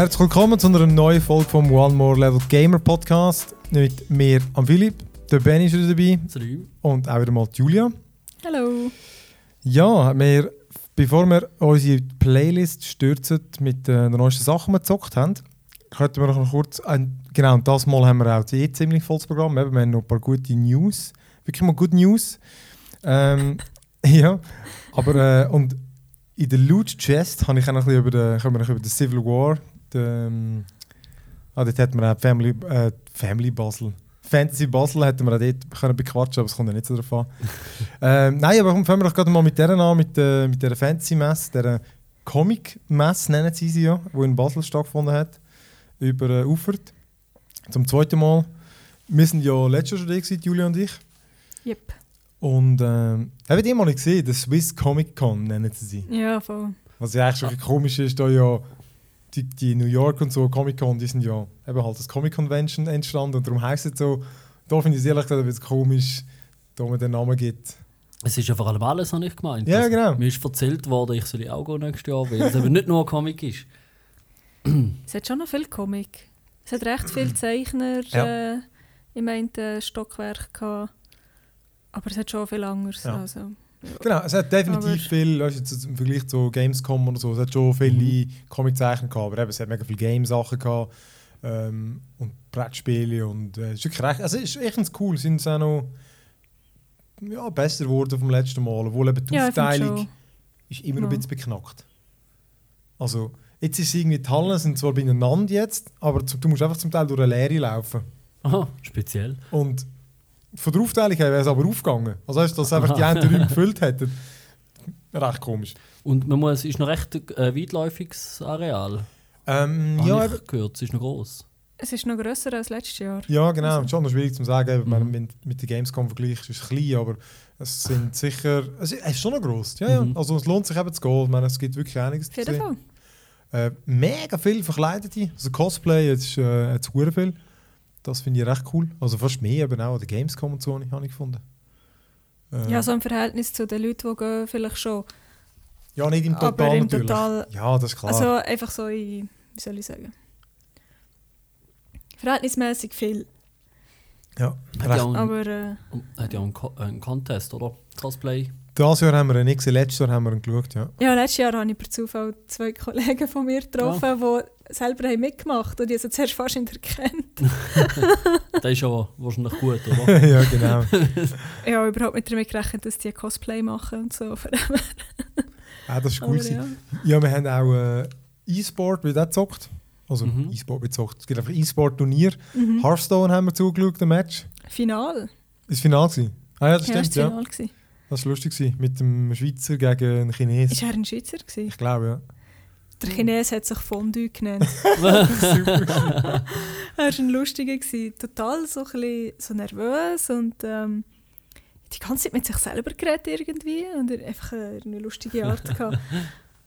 Herzlich willkommen zu einer neuen Folge vom One More Level Gamer Podcast. Mit mir, am Philipp, der Ben ist wieder dabei. Salut. Und auch wieder mal die Julia. Hallo. Ja, wir, bevor wir unsere Playlist stürzen mit den neuesten Sachen, die wir gezockt haben, könnten wir noch kurz... Genau, und das Mal haben wir auch ziemlich volles Programm. Wir haben noch ein paar gute News. Wirklich mal gute News. Ja, aber... und in der Loot Chest habe ich auch noch ein bisschen über den Civil War. Dort hat man auch Family Basel. Fantasy Basel hätten wir auch dort bequatschen, aber es kommt ja nicht so drauf an. Nein, aber fangen wir doch gerade mal mit dieser an, mit dieser Fantasy-Messe, dieser Comic-Messe nennen sie sie ja, die in Basel stattgefunden hat, über Uffert. Zum zweiten Mal. Wir sind ja letztes Jahr schon da, Julia und ich. Yep. Und habt ihr mal nicht gesehen, die Swiss Comic Con nennen sie sie. Ja, voll. Was ja eigentlich schon komisch ist, da ja die New York und so Comic Con, die sind ja eben halt als Comic Convention entstanden und darum heisst es so. Da finde ich es ehrlich gesagt ein bisschen komisch, da man den Namen gibt. Es ist ja vor allem alles noch nicht gemeint. Ja, genau. Mir ist erzählt worden, ich soll auch nächstes Jahr, weil es eben nicht nur Comic ist. Es hat schon noch viel Comic. Es hat recht viele Zeichner im einen Stockwerk gehabt. Aber es hat schon viel anderes. Ja. Also, ja. Genau, es hat definitiv viel, weißt du, im Vergleich zu Gamescom oder so, es hat schon viele Comiczeichen gehabt, aber eben, es hat mega viele Game-Sachen gehabt und Brettspiele und es ist recht, also es ist echt cool, sind es auch noch besser geworden vom letzten Mal, obwohl eben die Aufteilung ist immer noch ein bisschen beknackt. Also, jetzt ist irgendwie die Hallen sind zwar beieinander jetzt, aber du musst einfach zum Teil durch eine Leere laufen. Aha, speziell. Und von der Aufteilung her wäre es aber aufgegangen. Also dass es einfach die einen Räume gefüllt hätten. Recht komisch. Und es ist noch recht weitläufiges Areal. Habe ich gehört, es ist noch gross. Es ist noch grösser als letztes Jahr. Ja, genau. Also. Schon noch schwierig zu sagen. Wenn mit der Gamescom vergleichst, ist es klein, aber es sind sicher... Es ist schon noch gross. Ja. Also es lohnt sich eben zu gehen. Ich meine, es gibt wirklich einiges zu sehen. Mega viel Verkleidete. Also Cosplay, jetzt ist es viel. Das finde ich recht cool. Also fast mehr eben auch an der Gamescom und so habe ich gefunden. Ja, so im Verhältnis zu den Leuten, die gehen, vielleicht schon. Ja, nicht im Total aber im natürlich. Total, ja, das ist klar. Also einfach so in, wie soll ich sagen, verhältnismäßig viel. Ja, hat ja einen Contest, oder? Cosplay. Das Jahr haben wir nichts, letztes Jahr haben wir ihn geschaut, ja. Ja, letztes Jahr habe ich per Zufall zwei Kollegen von mir getroffen, die selber haben mitgemacht haben und die sind zuerst fast nicht erkannt. Das ist ja wahrscheinlich gut, oder? Ja, genau. Ich habe überhaupt nicht damit gerechnet, dass die Cosplay machen und so. Das war cool. Ja, wir haben auch E-Sport, wie der gezockt. Also E-Sport wird gezockt. Es gibt einfach E-Sport-Turnier. Hearthstone haben wir zugeschaut, den Match. Final. Ist Final gewesen? Ah ja, das stimmt, ja. Final gewesen. Das war lustig, mit dem Schweizer gegen einen Chinesen. Ist er ein Schweizer gewesen? Ich glaube, ja. Der Chinese hat sich Fondue genannt. Super. Er war ein Lustiger gewesen. Total so, ein bisschen, so nervös und die ganze Zeit mit sich selber geredet irgendwie. Und er einfach eine lustige Art gehabt.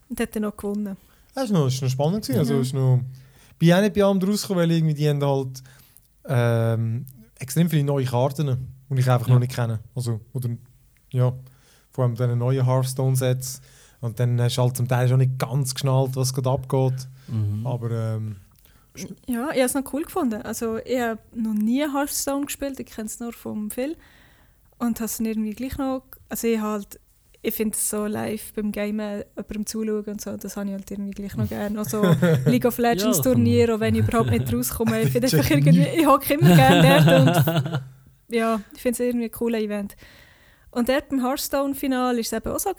Und hat dann noch gewonnen. Das war noch spannend. Ich bin auch nicht bei allem rausgekommen, weil irgendwie die haben halt extrem viele neue Karten, die ich einfach noch nicht kenne. Also, vor allem diesen neuen Hearthstone-Sets. Und dann hast du halt zum Teil schon nicht ganz geschnallt, was gerade abgeht. Aber ja, ich habe es noch cool gefunden. Also ich habe noch nie Hearthstone gespielt, ich kenne es nur vom Film. Und habe es irgendwie gleich noch... Also ich finde es so live beim Game, jemandem zuschauen und so, das habe ich halt irgendwie gleich noch gerne. Also League of Legends Turnier, auch wenn ich überhaupt nicht rauskomme. Ich hocke immer gerne dort. Und, ja, ich finde es irgendwie ein cooles Event. Und dort beim Hearthstone-Final war es eben auch so.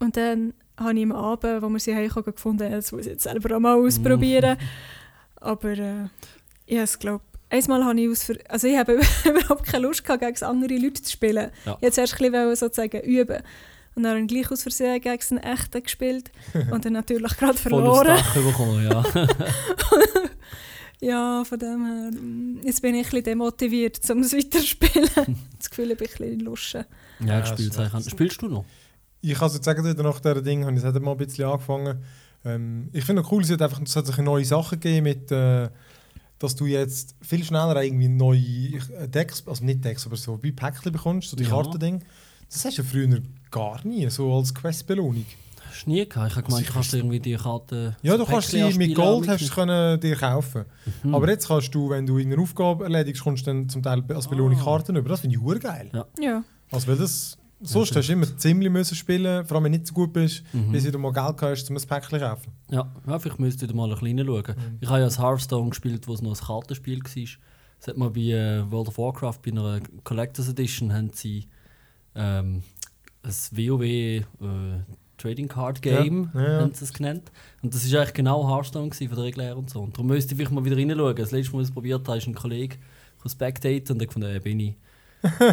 Und dann habe ich am Abend, als wir sie heimkamen, gefunden, das muss ich jetzt selber auch mal ausprobieren. Aber ich glaube, einmal habe ich ich habe überhaupt keine Lust gehabt, gegen andere Leute zu spielen. Ja. Ich wollte zuerst ein bisschen sozusagen üben. Und dann habe ich gleich aus Versehen gegen einen Echten gespielt. Und dann natürlich gerade verloren. Voll aufs Dach bekommen, ja. Ja, von dem her, jetzt bin ich ein bisschen demotiviert, um es weiterzuspielen. Das Gefühl, ich bin ein bisschen luschen. Ja, spielst du noch? Ich kann sozusagen wieder nach dieser Ding, habe ich es mal ein bisschen angefangen. Ich finde es cool, es hat neue Sachen gegeben, mit, dass du jetzt viel schneller irgendwie neue Decks, also nicht Decks, aber so wie Päckchen bekommst, so die Karten-Ding. Das hast du ja früher gar nie, so als Quest-Belohnung. hast du nie gehabt. Ich habe gemeint, du kannst irgendwie die Karte... Ja, du kannst sie mit Gold hast können dir kaufen. Mhm. Aber jetzt kannst du, wenn du irgendeine Aufgabe erledigst, kommst du dann zum Teil als Belohnung Karten über. Das finde ich urgeil. Ja. Ja. Also weil das... Sonst hast du immer ziemlich müssen spielen, vor allem wenn du nicht so gut bist, bis du mal Geld hast, um ein Päckchen zu kaufen. Ja, vielleicht müsst ihr mal ein bisschen reinschauen. Mhm. Ich habe ja das Hearthstone gespielt, wo es noch ein Kartenspiel war. Das hat man bei World of Warcraft, bei einer Collector's Edition, haben sie ein WoW Trading Card Game, haben sie es genannt. Und das war eigentlich genau Hearthstone gewesen, von der Regel her und so. Und darum müsst ihr vielleicht mal wieder reinschauen. Das letzte Mal, als ich es probiert habe, ist ein Kollege spectaten und ich fand, bin ich.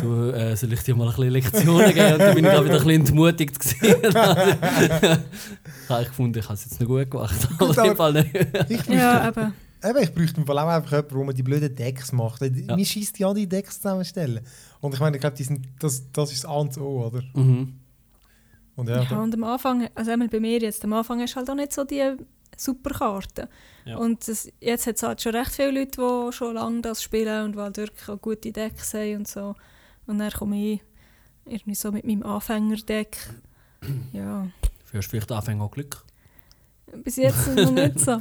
Du, soll ich dir mal ein bisschen Lektionen geben? Und dann bin ich da wieder ein bisschen entmutigt gewesen. Ich fand, ich habe es jetzt nicht gut gemacht. Gut, aber nicht. Ich bräuchte im Fall auch einfach jemanden, der mir die blöden Decks macht. Ja. Mir schießt ja die Decks zusammenstellen. Und ich meine, ich glaube, das ist das A und das O, oder? Mhm. Und und am Anfang, also einmal bei mir jetzt, am Anfang hast du halt auch nicht so die super Karten. Ja. Und jetzt hat es halt schon recht viele Leute, die schon lange das spielen und weil wirklich auch gute Decks haben und so. Und dann komme ich irgendwie so mit meinem Anfängerdeck. Ja. Führst du vielleicht Anfänger Glück? Bis jetzt noch nicht so.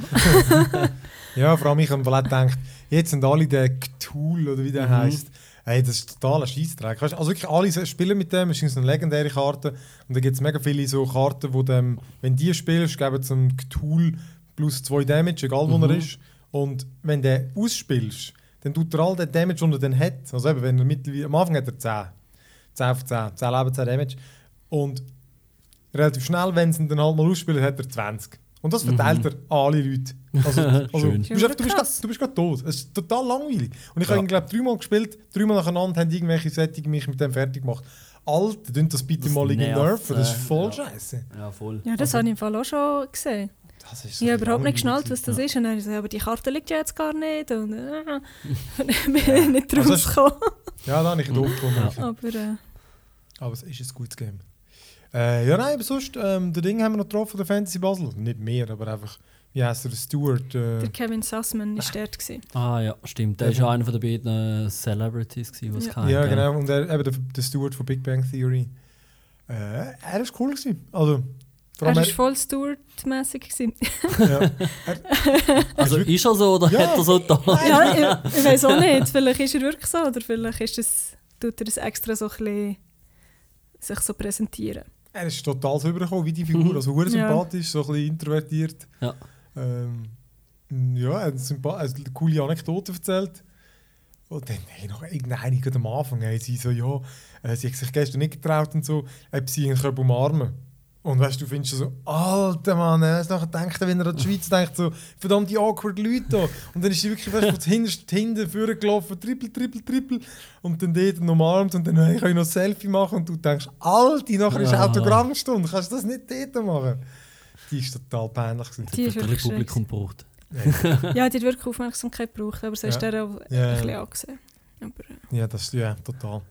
Ja, vor allem ich habe mir gedacht, jetzt sind alle der Cthulhu oder wie der heisst. Hey, das ist totaler Scheissdreck. Also wirklich alle spielen mit dem, es ist eine legendäre Karte. Und da gibt es mega viele so Karten, wo dem, wenn die spielst, geben sie einem Cthulhu plus 2 Damage, egal wo er ist. Und wenn du ausspielst, dann tut er all den Damage, den er dann hat. Also eben, wenn er am Anfang hat er 10 Leben, 10 Damage. Und relativ schnell, wenn sie ihn dann halt mal ausspielen, hat er 20. Und das verteilt er an alle Leute. Also du bist gerade tot. Es ist total langweilig. Und ich habe ihn, glaube ich, 3 Mal gespielt, 3 Mal nacheinander haben irgendwelche Sättige mich mit dem fertig gemacht. Alter, tun das bitte das mal irgendwie nerven. Das ist voll scheiße. Ja, voll. Ja, das habe ich im Fall auch schon gesehen. Das ist so ich habe überhaupt nicht geschnallt, was das ist. Und dann habe ich gesagt, aber die Karte liegt ja jetzt gar nicht. Und ich bin nicht rausgekommen. Ja, da habe ich doof gekommen. Aber es ist ein gutes Game. Aber sonst, den Ding haben wir noch getroffen, der Fantasy Basel. Nicht mehr, aber einfach, wie heisst der Stewart? Der Kevin Sussman war dort. Ah ja, stimmt. Der war einer von den beiden Celebrities, die es gab. Ja, genau. Und der Stewart von Big Bang Theory. Er war cool. Also, er war voll Stewart-mässig. Ja. Also ist er so oder hat er so da? Ja, ich weiss auch nicht. Vielleicht ist er wirklich so oder vielleicht tut er das extra so ein bisschen sich so präsentieren. Er ist total so übergekommen, wie die Figur. Also sehr sympathisch, so ein bisschen introvertiert. Ja, er hat eine coole Anekdote erzählt. Und dann noch irgendeine am Anfang. Sie so, sie hat sich gestern nicht getraut und so, ob sie ihn umarmen können. Und weißt du, findest du so, alter Mann, nachher denkt er, wenn er an die Schweiz denkt, so, verdammt die awkward Leute da. Und dann ist sie wirklich fast hinten vorgelaufen, trippel. Und dann dort noch umarmt und dann kann ich noch ein Selfie machen. Und du denkst, Alter, nachher ist Autogrammstunde, kannst du das nicht dort machen? Die war total peinlich. Die hat wirklich Publikum gebraucht. Ja, die hat wirklich Aufmerksamkeit gebraucht, aber sie ist der auch ein bisschen angesehen. Ja, das ist total.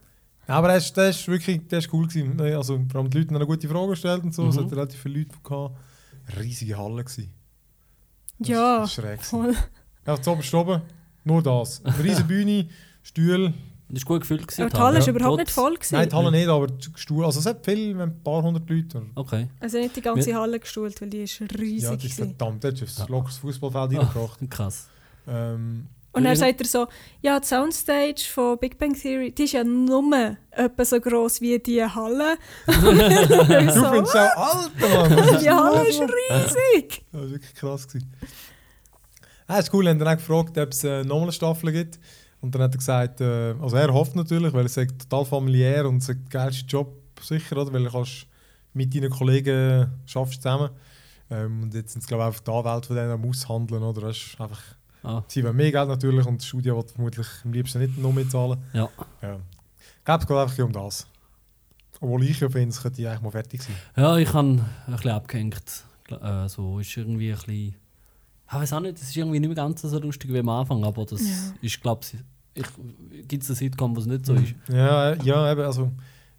Aber das ist wirklich das ist cool gewesen. Also, vor allem die Leute haben eine gute Frage gestellt und so. Es hat relativ viele Leute gehabt. Riesige Halle gewesen. Ja. Das war schräg. Voll. Ja, zu oben, nur das. Eine riesige Bühne, Stühle. Das war gut gefüllt. Aber die Halle war überhaupt nicht voll gewesen. Nein, die Halle nicht, aber die Stühle. Also es hat viel, ein paar hundert Leute. Okay. Also nicht die ganze Halle gestuhlt, weil die ist riesig. Ja, die ist verdammt. Jetzt ist das lockeres Fußballfeld reingebracht. Krass. Und dann sagt er so, ja, die Soundstage von Big Bang Theory, die ist ja nur etwa so gross wie die Halle. Du findest auch Alter, Mann. Die Halle ist riesig. Das war wirklich krass. Das ist cool, wir haben dann auch gefragt, ob es nochmal eine Staffel gibt. Und dann hat er gesagt, also er hofft natürlich, weil es total familiär und es ist der geilste Job sicher, oder? Weil du kannst mit deinen Kollegen schaffst zusammen. Und jetzt sind es, glaube ich, auf die Anwälte von denen am Aushandeln, oder? Das ist einfach... Sie wollen mehr Geld natürlich und das Studio wird vermutlich am liebsten nicht noch mehr zahlen. Ja. Es geht einfach um das. Obwohl ich ja finde, es könnte eigentlich mal fertig sein. Ja, ich habe ein bisschen abgehängt. So ist irgendwie ein bisschen... Ich weiß auch nicht, es ist irgendwie nicht mehr ganz so lustig wie am Anfang, aber das ist, glaube ich, gibt es eine Sitcom, wo es nicht so ist. Ja, eben, also...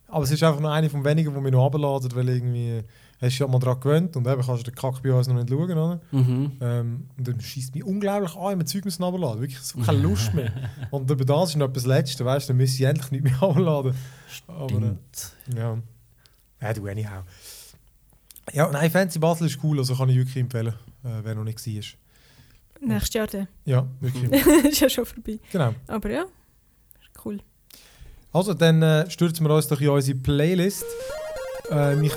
Aber es ist einfach nur eine von wenigen, die mich noch runterladen, weil irgendwie... Hast du dich mal daran gewöhnt und eben kannst du den Kack bei uns noch nicht schauen. Oder? Und dann scheisst mich unglaublich an, immer Zeug müssen runterladen. Wirklich, so keine Lust mehr. Und über das ist noch etwas Letzte, weißt du, dann müssen sie endlich nicht mehr runterladen. Stimmt. Aber, ja. Du, anyhow. Ja, nein, Fantasy Basel ist cool, also kann ich wirklich empfehlen, wer noch nicht war. Nächstes Jahr dann. Ja, wirklich. Ist ja schon vorbei. Genau. Aber ja, ist cool. Also, dann stürzen wir uns doch in unsere Playlist. Ich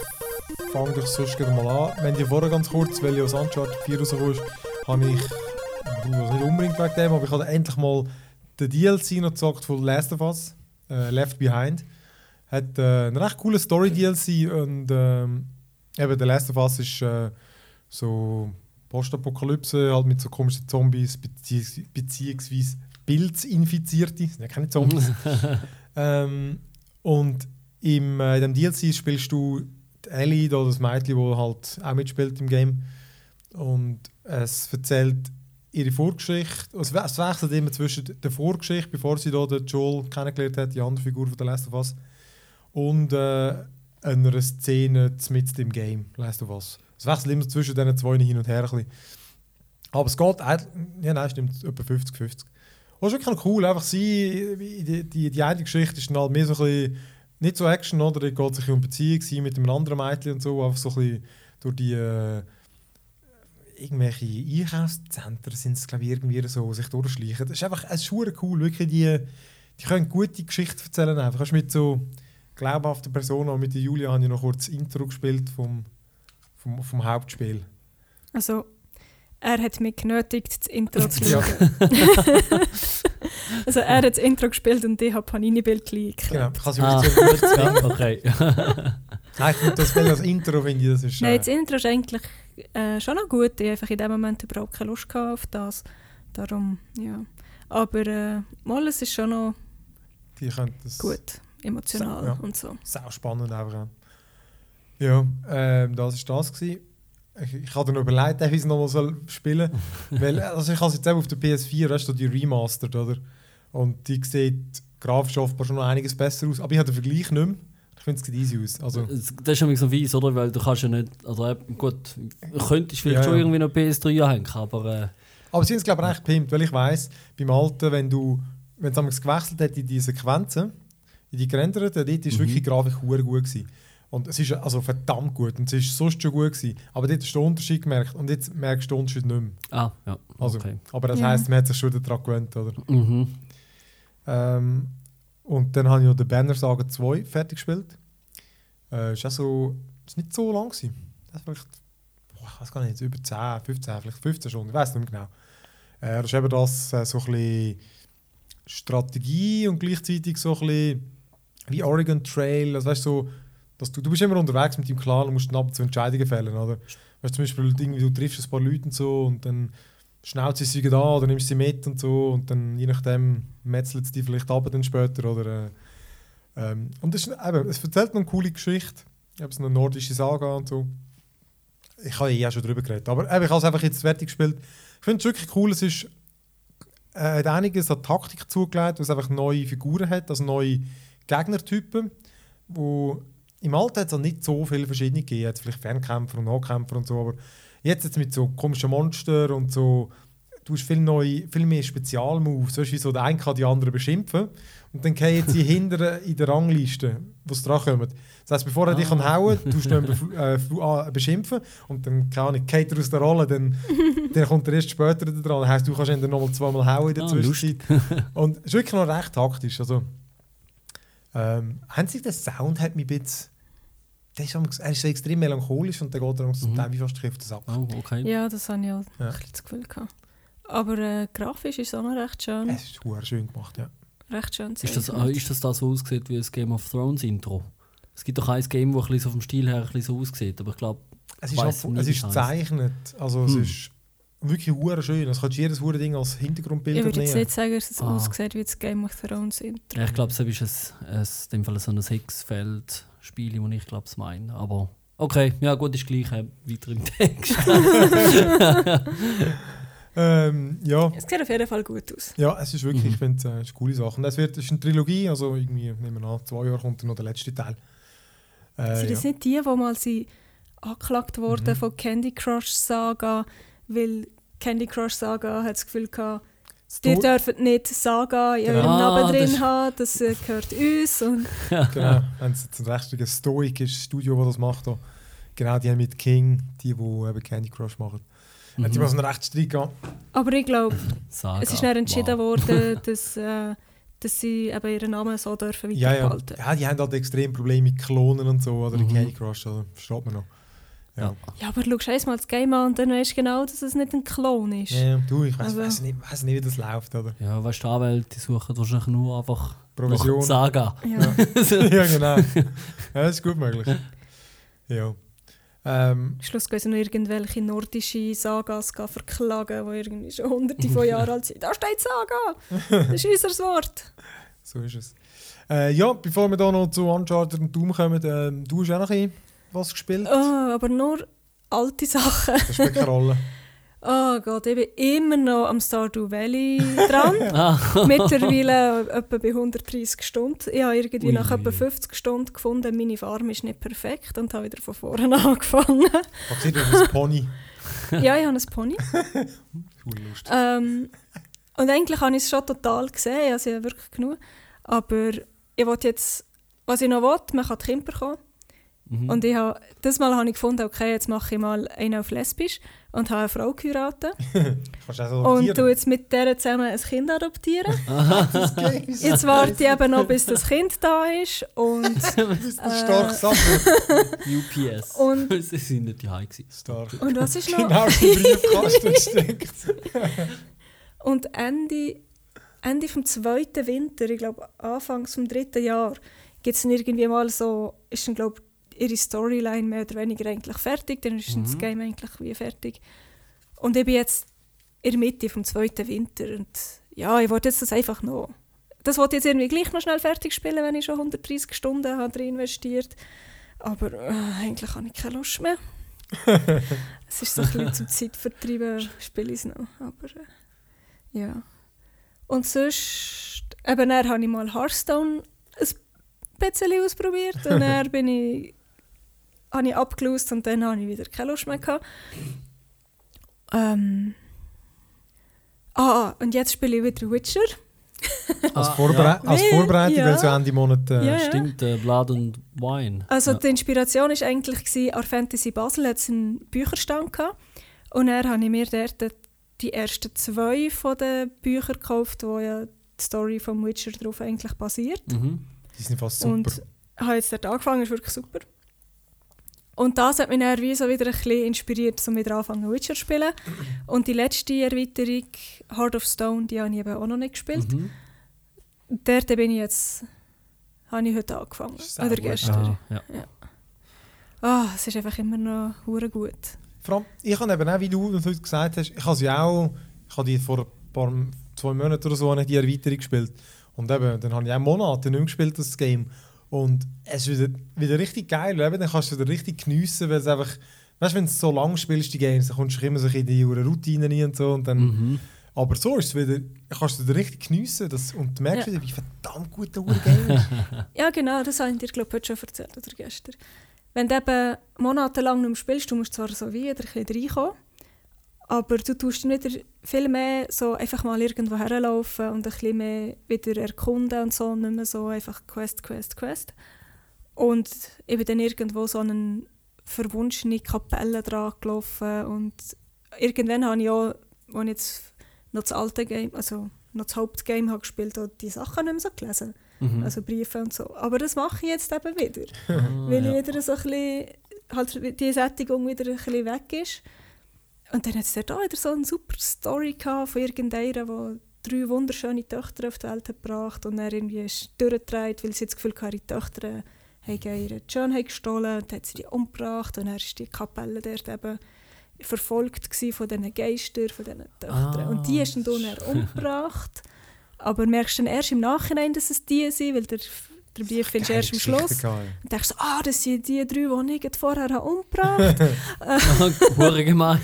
fange doch sonst gerade mal an. Wenn ihr vorher ganz kurz, weil ich aus Uncharted 4 rausgekommen ist, habe ich, nicht unbedingt wegen dem, aber ich habe endlich mal den DLC noch gezockt von The Last of Us, Left Behind. Hat einen recht coolen Story-DLC und eben The Last of Us ist so Postapokalypse, halt mit so komischen Zombies beziehungsweise Pilzinfizierte, das sind ja keine Zombies. Und in dem DLC spielst du die Ellie, da das Mädchen, die halt auch mitspielt im Game. Und es erzählt ihre Vorgeschichte. Also es wechselt immer zwischen der Vorgeschichte, bevor sie da den Joel kennengelernt hat, die andere Figur von The Last of Us, und einer Szene mitten im Game, Last of Us. Es wechselt immer zwischen diesen zwei hin und her. Aber es geht, ja nein, stimmt, etwa 50-50. Und es ist wirklich cool, einfach sie, die eine Geschichte ist dann halt mehr so ein bisschen, nicht so Action, oder? Es geht sich um Beziehung mit einem anderen Mädchen und so, einfach so ein bisschen durch die irgendwelche Einkaufszentren sind es, glaube ich, irgendwie so, sich durchschleichen. Das ist einfach, es ist verdammt cool, wirklich, die können gute Geschichten erzählen einfach. Kannst mit so glaubhaften Personen, auch mit der Julia habe ich noch kurz Intro gespielt vom Hauptspiel. Also, er hat mich genötigt, das Intro zu schauen. Also, er hat das Intro gespielt und ich habe Panini-Bild geklickt. Genau, ich kann sie nicht so gut. Okay. Das Intro finde ich, das ist nein, das Intro ist eigentlich schon noch gut. Ich habe in dem Moment überhaupt keine Lust gehabt auf das. Darum, ja. Aber mal, es ist schon noch gut, emotional ja, und so. Sau spannend einfach. Ja, das war das. Ich habe dann überlegt, ob ich es nochmal spielen soll. Weil, also ich habe es jetzt eben auf der PS4, weißt du, die remastered, oder? Und die sieht grafisch offenbar schon noch einiges besser aus. Aber ich habe den Vergleich nicht mehr. Ich finde, es sieht easy aus. Also, das ist nämlich so weiss, oder? Weil du kannst ja nicht, also gut, könntest vielleicht schon irgendwie noch PS3 anhängen, aber sie haben es, glaube ich, recht gepimpt, weil ich weiss, beim Alten, wenn es damals gewechselt hat in die Sequenzen, in die gerenderten, dort war wirklich grafisch verdammt gut gewesen. Und es ist also verdammt gut und es war sonst schon gut gewesen. Aber dort hast du den Unterschied gemerkt und jetzt merkst du den Unterschied nicht mehr. Ah, ja. Also, okay. Aber das heisst, man hat sich schon daran gewöhnt, oder? Mhm. Und dann habe ich noch den Banner Saga 2 fertig gespielt. Ist auch so, ist nicht so lang gewesen. Das vielleicht, ich weiß gar nicht, über 10, 15, vielleicht 15 Stunden, ich weiß nicht mehr genau. Das ist eben das, so ein bisschen Strategie und gleichzeitig so ein bisschen wie Oregon Trail, also weißt so, dass du bist immer unterwegs mit deinem Clan und musst knapp zu Entscheidungen fällen, oder? Weißt, zum Beispiel, du triffst ein paar Leute und so und dann schnauzt sie sich an oder nimmst sie mit und so und dann je nachdem metzelt sie die vielleicht ab dann später, oder? Und das ist, eben, es erzählt eine coole Geschichte, eben so eine nordische Saga und so. Ich habe ja schon drüber geredet, aber eben, ich habe es einfach jetzt fertig gespielt. Ich finde es wirklich cool, es ist, hat einiges an Taktik zugelegt, weil es einfach neue Figuren hat, also neue Gegnertypen, wo im Alter hat es nicht so viele verschiedene gegeben. Jetzt vielleicht Fernkämpfer und Nahkämpfer und so, aber jetzt mit so komischen Monstern und so, du hast viel mehr Spezialmoves, so wie so der eine kann die anderen beschimpfen und dann fallen sie hinter in der Rangliste, wo sie dran kommen. Das heisst, bevor er dich hauen kann, tust du ihn beschimpfen und dann fallen er aus der Rolle, dann kommt er erst später dran. Das heisst, du kannst ihn dann nochmal zweimal hauen in der Zwischenzeit. Und es ist wirklich noch recht taktisch. Also, einzig der Sound hat mich ein bisschen, er ist extrem melancholisch und dann geht er wie fast auf den Sack. Oh, okay. Ja, das hatte ich auch ein bisschen das Gefühl gehabt. Aber grafisch ist es auch noch recht schön. Es ist super schön gemacht, ja. Recht schön. Ist das, was aussieht wie ein Game of Thrones Intro? Es gibt doch ein Game, das ein bisschen so vom Stil her ein bisschen so aussieht, aber ich glaube, es ist gezeichnet. Also es ist wirklich super schön. Also kannst du jedes super Ding als Hintergrundbild nehmen. Ich würde jetzt nicht sagen, dass es aussieht wie das Game of Thrones Intro. Ja, ich glaube, so ist es in dem Fall so ein Hexfeld. Spiele, die ich glaube es meine. Aber okay, ja gut, ist gleich weiter im Text. Ja. Es sieht auf jeden Fall gut aus. Ja, es ist wirklich, ich finde es eine coole Sache. Und es ist eine Trilogie, also irgendwie, nehmen wir an, 2 Jahre kommt dann noch der letzte Teil. Sind das nicht die, die mal angeklagt wurden von Candy Crush Saga, weil Candy Crush Saga hat das Gefühl gehabt, die dürfen nicht Saga in eurem Namen drin haben, das gehört uns. Und genau, wenn es jetzt ein richtiges Stoic Studio, das macht, Genau, die haben mit King, die eben Candy Crush machen. Die haben so einen Rechtsstreit gehabt. Aber ich glaube, es ist dann entschieden worden, dass sie eben ihren Namen so dürfen weiterbehalten. Ja, die haben halt extrem Probleme mit Klonen und so, oder in Candy Crush, also versteht man noch. Ja, aber schau erst mal das Game an und dann weißt du genau, dass es nicht ein Klon ist. Ja, du, ich weiss nicht, wie das läuft, oder? Ja, weißt du, Anwälte suchen wahrscheinlich nur einfach Provision. Nach Saga. Ja, genau. Ja, das ist gut möglich. Ja. Schlussendlich noch irgendwelche nordische Sagas verklagen, die irgendwie schon hunderte von Jahren alt sind. Da steht Saga! Das ist unser Wort! So ist es. Ja, bevor wir hier noch zu Uncharted und Doom kommen, du hast auch noch ein was gespielt? Oh, aber nur alte Sachen. Das spielt keine Rolle. Oh Gott, ich bin immer noch am Stardew Valley dran. Mittlerweile etwa bei 130 Stunden. Ich habe irgendwie nach etwa 50 Stunden gefunden, meine Farm ist nicht perfekt und habe wieder von vorne angefangen. Was ist denn ein Pony? Ja, ich habe ein Pony. Lustig. Und eigentlich habe ich es schon total gesehen, also ich habe wirklich genug. Aber ich will jetzt, was ich noch will, man kann die Kinder bekommen. Und ich habe, das Mal habe ich gefunden, okay, jetzt mache ich mal einen auf lesbisch und habe eine Frau geheiratet. Und du jetzt mit der zusammen ein Kind adoptieren. Jetzt warte ich eben noch, bis das Kind da ist. Und bis das stark Sache. UPS. Sie sind nicht die High gewesen. Und was ist noch? Genau, die Briefkasten steckt. Und Ende vom zweiten Winter, ich glaube Anfang vom dritten Jahr, gibt es dann irgendwie mal so, ist dann glaube ihre Storyline mehr oder weniger eigentlich fertig, dann ist das Game eigentlich wie fertig. Und ich bin jetzt in der Mitte vom zweiten Winter und ja, ich wollte jetzt das einfach noch. Das wollte ich jetzt irgendwie gleich noch schnell fertig spielen, wenn ich schon 130 Stunden habe drin investiert. Aber eigentlich habe ich keine Lust mehr. Es ist so ein bisschen zum Zeitvertreiben, spiele ich es noch. Aber ja. Und sonst, eben dann habe ich mal Hearthstone ein bisschen ausprobiert und dann bin ich habe ich abgelöst und dann habe ich wieder keine Lust mehr gehabt. Und jetzt spiele ich wieder Witcher. Als Vorbereitung, weil es Ende Monat stimmt, Blood and Wine. Also die Inspiration war eigentlich, an Fantasy Basel hatte es einen Bücherstand gehabt. Und dann habe ich mir dort die ersten 2 von den Büchern gekauft, wo ja die Story von Witcher darauf eigentlich basiert. Die sind fast super. Und habe jetzt dort angefangen, ist wirklich super. Und das hat mich dann wie so wieder ein bisschen inspiriert, um wieder anfangen Witcher zu spielen. Und die letzte Erweiterung, Heart of Stone, die habe ich eben auch noch nicht gespielt. Dort bin ich jetzt, habe ich heute angefangen. Oder gestern. Es ist einfach immer noch verdammt gut. Vor allem, ich habe eben auch, wie du heute gesagt hast, ich habe sie auch, ich habe die vor ein paar, 2 Monaten oder so, die Erweiterung gespielt. Und eben, dann habe ich auch Monate nicht gespielt, das Game. Und es ist wieder richtig geil, dann kannst du wieder richtig geniessen, weil es einfach, weißt du, wenn du so lange spielst, die Games, dann kommst du immer so in die Routine rein und so. Und dann, aber so ist es wieder, kannst du wieder richtig geniessen das, und du merkst wieder, wie verdammt gut der Game ist. Ja genau, das habe ich dir glaube heute schon erzählt oder gestern. Wenn du eben monatelang nicht mehr spielst, du musst zwar so wieder ein bisschen reinkommen, aber du tust wieder viel mehr so einfach mal irgendwo herlaufen und ein bisschen mehr wieder erkunden und so, nicht mehr so einfach Quest. Und ich bin dann irgendwo so an eine verwunschene Kapelle dran gelaufen und irgendwann habe ich auch, als ich jetzt noch das alte Game, also noch das Hauptgame habe gespielt habe, die Sachen nicht mehr so gelesen, also Briefe und so. Aber das mache ich jetzt eben wieder, weil ich wieder so ein bisschen, halt die Sättigung wieder ein bisschen weg ist. Und dann hat es dort auch wieder so eine super Story gehabt von irgendeiner, die 3 wunderschöne Töchter auf die Welt hat gebracht und dann irgendwie durchgetragen, weil sie das Gefühl hatte, ihre Töchter haben ihre Schönheit gestohlen und hat sie die umgebracht. Und dann war die Kapelle dort eben verfolgt von diesen Geistern, von diesen Töchtern. Und die ist dann umgebracht. Aber merkst du dann erst im Nachhinein, dass es die sind, weil der Brief findest du erst am Schluss. Und denkst, das sind die 3, die ich vorher umgebracht habe. Hure gemein.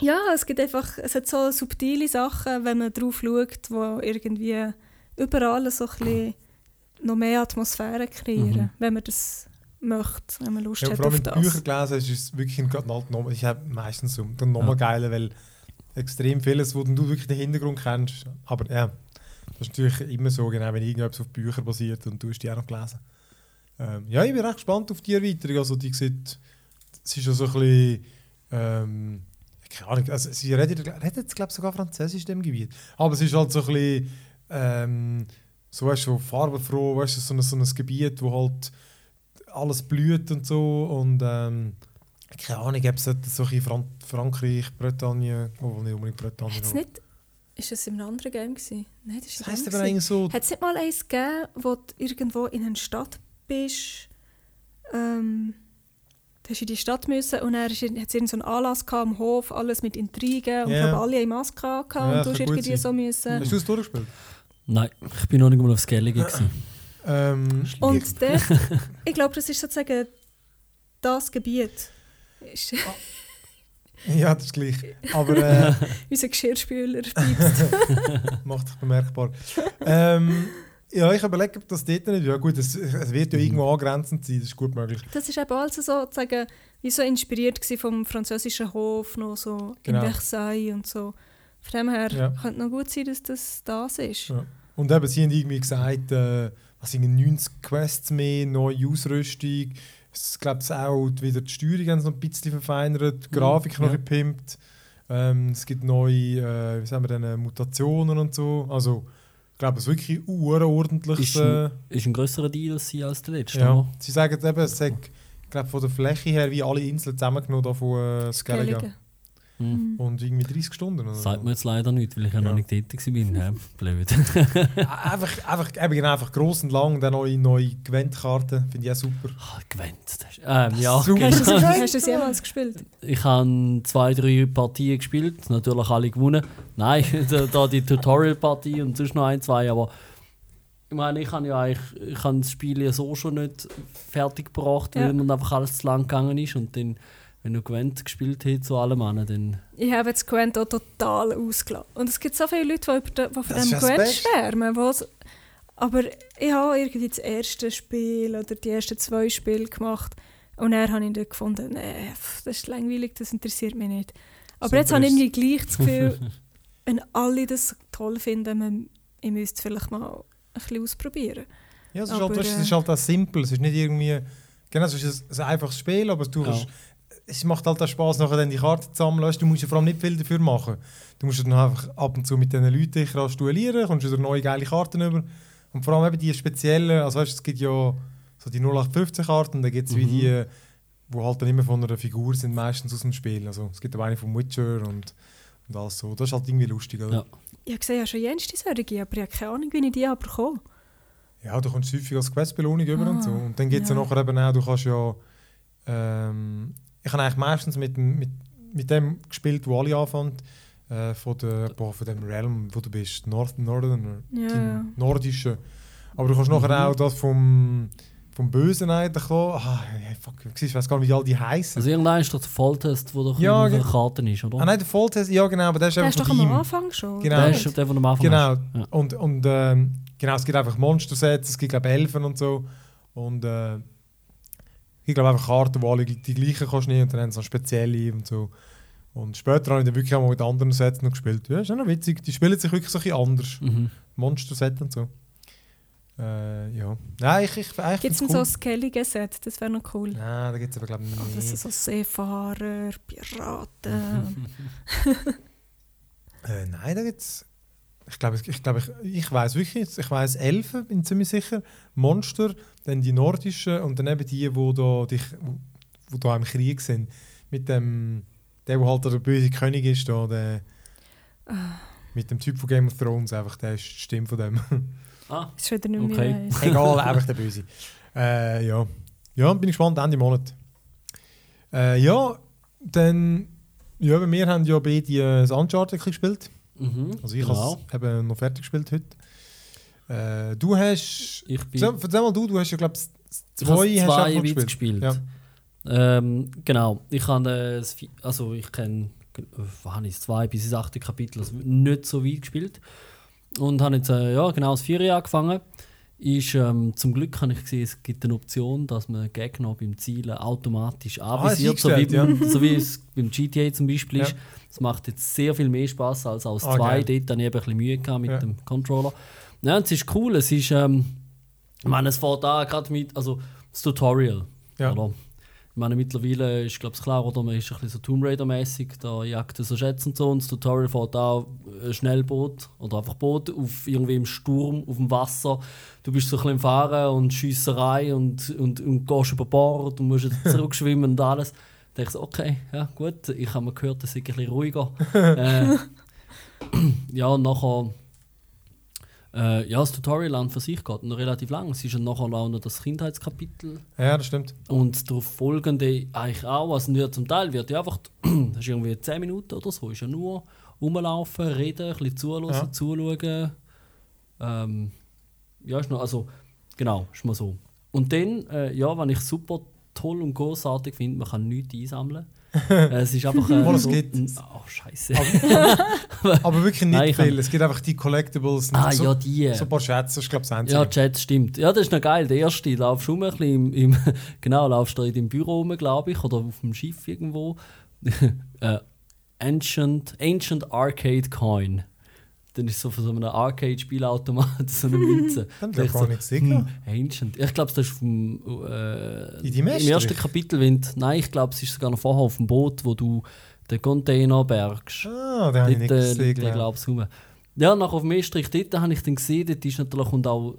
Ja, es gibt einfach, es hat so subtile Sachen, wenn man drauf schaut, die irgendwie überall so ein bisschen noch mehr Atmosphäre kreieren, wenn man das möchte, wenn man Lust hat auf das. Vor allem mit Büchern gelesen ist es wirklich nochmal, ich habe meistens nochmal geiler, weil extrem vieles, wo du wirklich den Hintergrund kennst, aber ja. Das ist natürlich immer so, genau, wenn irgendetwas auf Bücher basiert und du hast die auch noch gelesen. Ja, ich bin recht gespannt auf die Erweiterung. Also die sieht, es ist ja so ein bisschen, keine Ahnung, also sie reden jetzt glaube ich sogar Französisch in diesem Gebiet. Aber es ist halt so ein bisschen, so weißt du, farbenfroh, weißt du, so ein Gebiet, wo halt alles blüht und so und keine Ahnung, ob es so ein Frankreich, Bretagne, obwohl nicht unbedingt Bretagne. Ist das in einem anderen Game gewesen? Nein, das heisst aber eigentlich so... Hat es nicht mal eins gegeben, wo du irgendwo in einer Stadt bist? Da hast du in die Stadt müssen und dann hat es irgendeinen so einen Anlass gehabt, am Hof, alles mit Intrigen und haben alle eine Maske gehabt und du hast irgendwie so müssen... Hast du es durchgespielt? Nein, ich bin noch nicht mal auf Skellige gewesen. Und dort, ich glaube, das ist sozusagen das Gebiet. Ja, das ist gleich. Aber, unser Geschirrspüler piepst. Macht sich bemerkbar. Ja, ich überlege, ob das dort nicht... Ja gut, es wird ja irgendwo angrenzend sein, das ist gut möglich. Das war eben also sozusagen wie so inspiriert vom französischen Hof, noch so genau. In Versailles und so. Von dem her könnte noch gut sein, dass das das ist. Ja. Und eben, sie haben irgendwie gesagt, was sind 90 Quests mehr, neue Ausrüstung... Ich glaube, wieder die Steuerung haben sie noch ein bisschen verfeinert, die Grafik noch gepimpt. Es gibt neue Mutationen und so. Also, ich glaube, es ist wirklich urordentlich. Ist ein grösserer DLC als der letzte. Ja. Sie sagen eben, es hat von der Fläche her wie alle Inseln zusammengenommen von Skellige. Und irgendwie 30 Stunden. Oder? Sagt mir jetzt leider nicht, weil ich ja noch nicht tätig bin. Blöd. einfach gross und lang, dann neue Gwent-Karten. Finde ich auch super. Gwent. Super. Hast du das jemals gespielt? Ich habe 2-3 Partien gespielt, natürlich alle gewonnen. Nein, da die Tutorial-Partie und sonst noch 1-2. Aber ich meine, ich habe das Spiel ja so schon nicht fertig gebracht, weil mir einfach alles zu lang gegangen ist. Und dann, wenn du Gwent gespielt hast, zu allem anderen. Ich habe jetzt Gwent auch total ausgelassen. Und es gibt so viele Leute, die von dem Gwent schwärmen. Aber ich habe irgendwie das erste Spiel oder die ersten 2 Spiele gemacht. Und dann habe ich dann gefunden, das ist langweilig, das interessiert mich nicht. Aber super, jetzt habe ich irgendwie gleich das Gefühl, wenn alle das toll finden, ich müsste es vielleicht mal ein bisschen ausprobieren. Ja, es ist halt auch simpel. Es ist nicht irgendwie... Genau, es ist ein einfaches Spiel, aber du kannst... Es macht halt auch Spass, nachher dann die Karten zu sammeln. Du musst ja vor allem nicht viel dafür machen. Du musst dann einfach ab und zu mit diesen Leuten krass duellieren, kommst wieder neue geile Karten über. Und vor allem eben die speziellen, also weißt, es gibt ja so die 0815-Karten, da gibt es wie die, die halt dann immer von einer Figur sind, meistens aus dem Spiel. Also es gibt auch eine vom Witcher und alles so. Das ist halt irgendwie lustig, oder? Ja. Ich habe gesehen, ja schon Jens die Sörige, aber ich habe keine Ahnung, wie ich die bekomme. Ja, du kommst häufig als Questbelohnung über und so. Und dann gibt es ja nachher eben auch, du kannst ja... ich habe eigentlich meistens mit dem gespielt, wo alle anfangen, von dem Realm, wo du bist, Northerner, den Nordischen. Aber du kannst nachher auch das vom Bösen bekommen. Ich weiß gar nicht, wie all die heißen. Also irgendein ist doch der Volltest, wo doch auf der Karte ist, oder? Ah, nein, der Volltest, ja genau, aber der ist einfach am Anfang schon. Genau, der ist der, wo du am Anfang hast. Genau, und es gibt einfach Monster-Sets, es gibt glaube Elfen und so. Und, ich glaube einfach Karten, wo alle die gleichen kannst nehmen und dann haben sie spezielle und so. Und später habe ich dann wirklich auch mal mit anderen Sets noch gespielt. Ja, ist auch noch witzig. Die spielen sich wirklich so ein bisschen anders. Monster-Set und so. Nein, ich gibt es cool. So ein skelliges Set? Das wäre noch cool. Nein, da gibt es aber glaube ich nicht. Das sind so Seefahrer, Piraten. Nein, da gibt es... Ich weiss wirklich, ich weiss Elfen, bin ziemlich sicher, Monster, dann die Nordischen und dann eben die da im Krieg sind. Mit dem, der halt der böse König ist, da, der mit dem Typ von Game of Thrones, einfach, der ist die Stimme von dem. Ist schon wieder nicht mehr. Egal, einfach der Böse. Ja, bin ich gespannt, Ende Monat. Wir haben ja beide das Uncharted gespielt. Also ich habe noch fertig gespielt heute. Du hast... Erzähl mal du hast ja glaube ich 2 Witz gespielt. Ja. Genau, ich habe... Also ich kenne... Wann ist 2 bis ins 8. Kapitel, also nicht so weit gespielt. Und habe jetzt das 4. angefangen. Zum Glück habe ich gesehen, es gibt eine Option, dass man Gegner beim Zielen automatisch anvisiert, so wie es beim GTA zum Beispiel ist. Es macht jetzt sehr viel mehr Spass als 2. Okay. Dort hatte ich eben ein bisschen Mühe mit dem Controller. Ja, es ist cool. Es ist, ich meine, es fährt da gerade mit, also das Tutorial. Ja. Oder? Ich meine, mittlerweile ist, glaube ich, klar, oder man ist ein bisschen so Tomb Raider-mäßig, da jagt so Schätze und so. Und das Tutorial fährt auch ein Schnellboot oder einfach Boot auf irgendwie im Sturm, auf dem Wasser. Du bist so ein bisschen im Fahren und Schiesserei und gehst über Bord und musst jetzt zurückschwimmen und alles. Da dachte ich so, okay, ja gut, ich habe mal gehört, das sei ein bisschen ruhiger. Ja, und nachher. Ja, das Tutorial an für sich geht noch relativ lang. Es ist dann nachher auch noch das Kindheitskapitel. Ja, das stimmt. Und darauf folgende eigentlich auch. Also nicht zum Teil wird ja einfach, das ist irgendwie 10 Minuten oder so, ist ja nur rumlaufen, reden, ein bisschen zuhören, ja. Zuschauen. Ja, ist noch, also genau, ist mal so. Und dann, ja, wenn ich super toll und großartig finde, man kann nichts einsammeln. Es ist einfach so, oh Scheiße. Aber wirklich nicht nein, viel. Es gibt einfach die Collectibles. Ah, so, ja, die. So ein paar Schätze, ich glaube, das einzige. Ja, Chats, stimmt. Ja, das ist noch geil. Der erste, laufst du rum ein bisschen laufst du in deinem Büro rum, glaube ich, oder auf dem Schiff irgendwo. Ancient Arcade Coin. Dann ist es so von so einem Arcade-Spielautomat so eine Münze. Dann wäre gar nichts sicher. Ancient. Ich glaube, das ist vom, im ersten Kapitel. Nein, ich glaube, es ist sogar noch vorher auf dem Boot, wo du den Container bergst. Ah, da habe ich nicht gesehen. Da glaube ich ja, nachher auf dem Estrich dort habe ich dann gesehen, dort ist natürlich und auch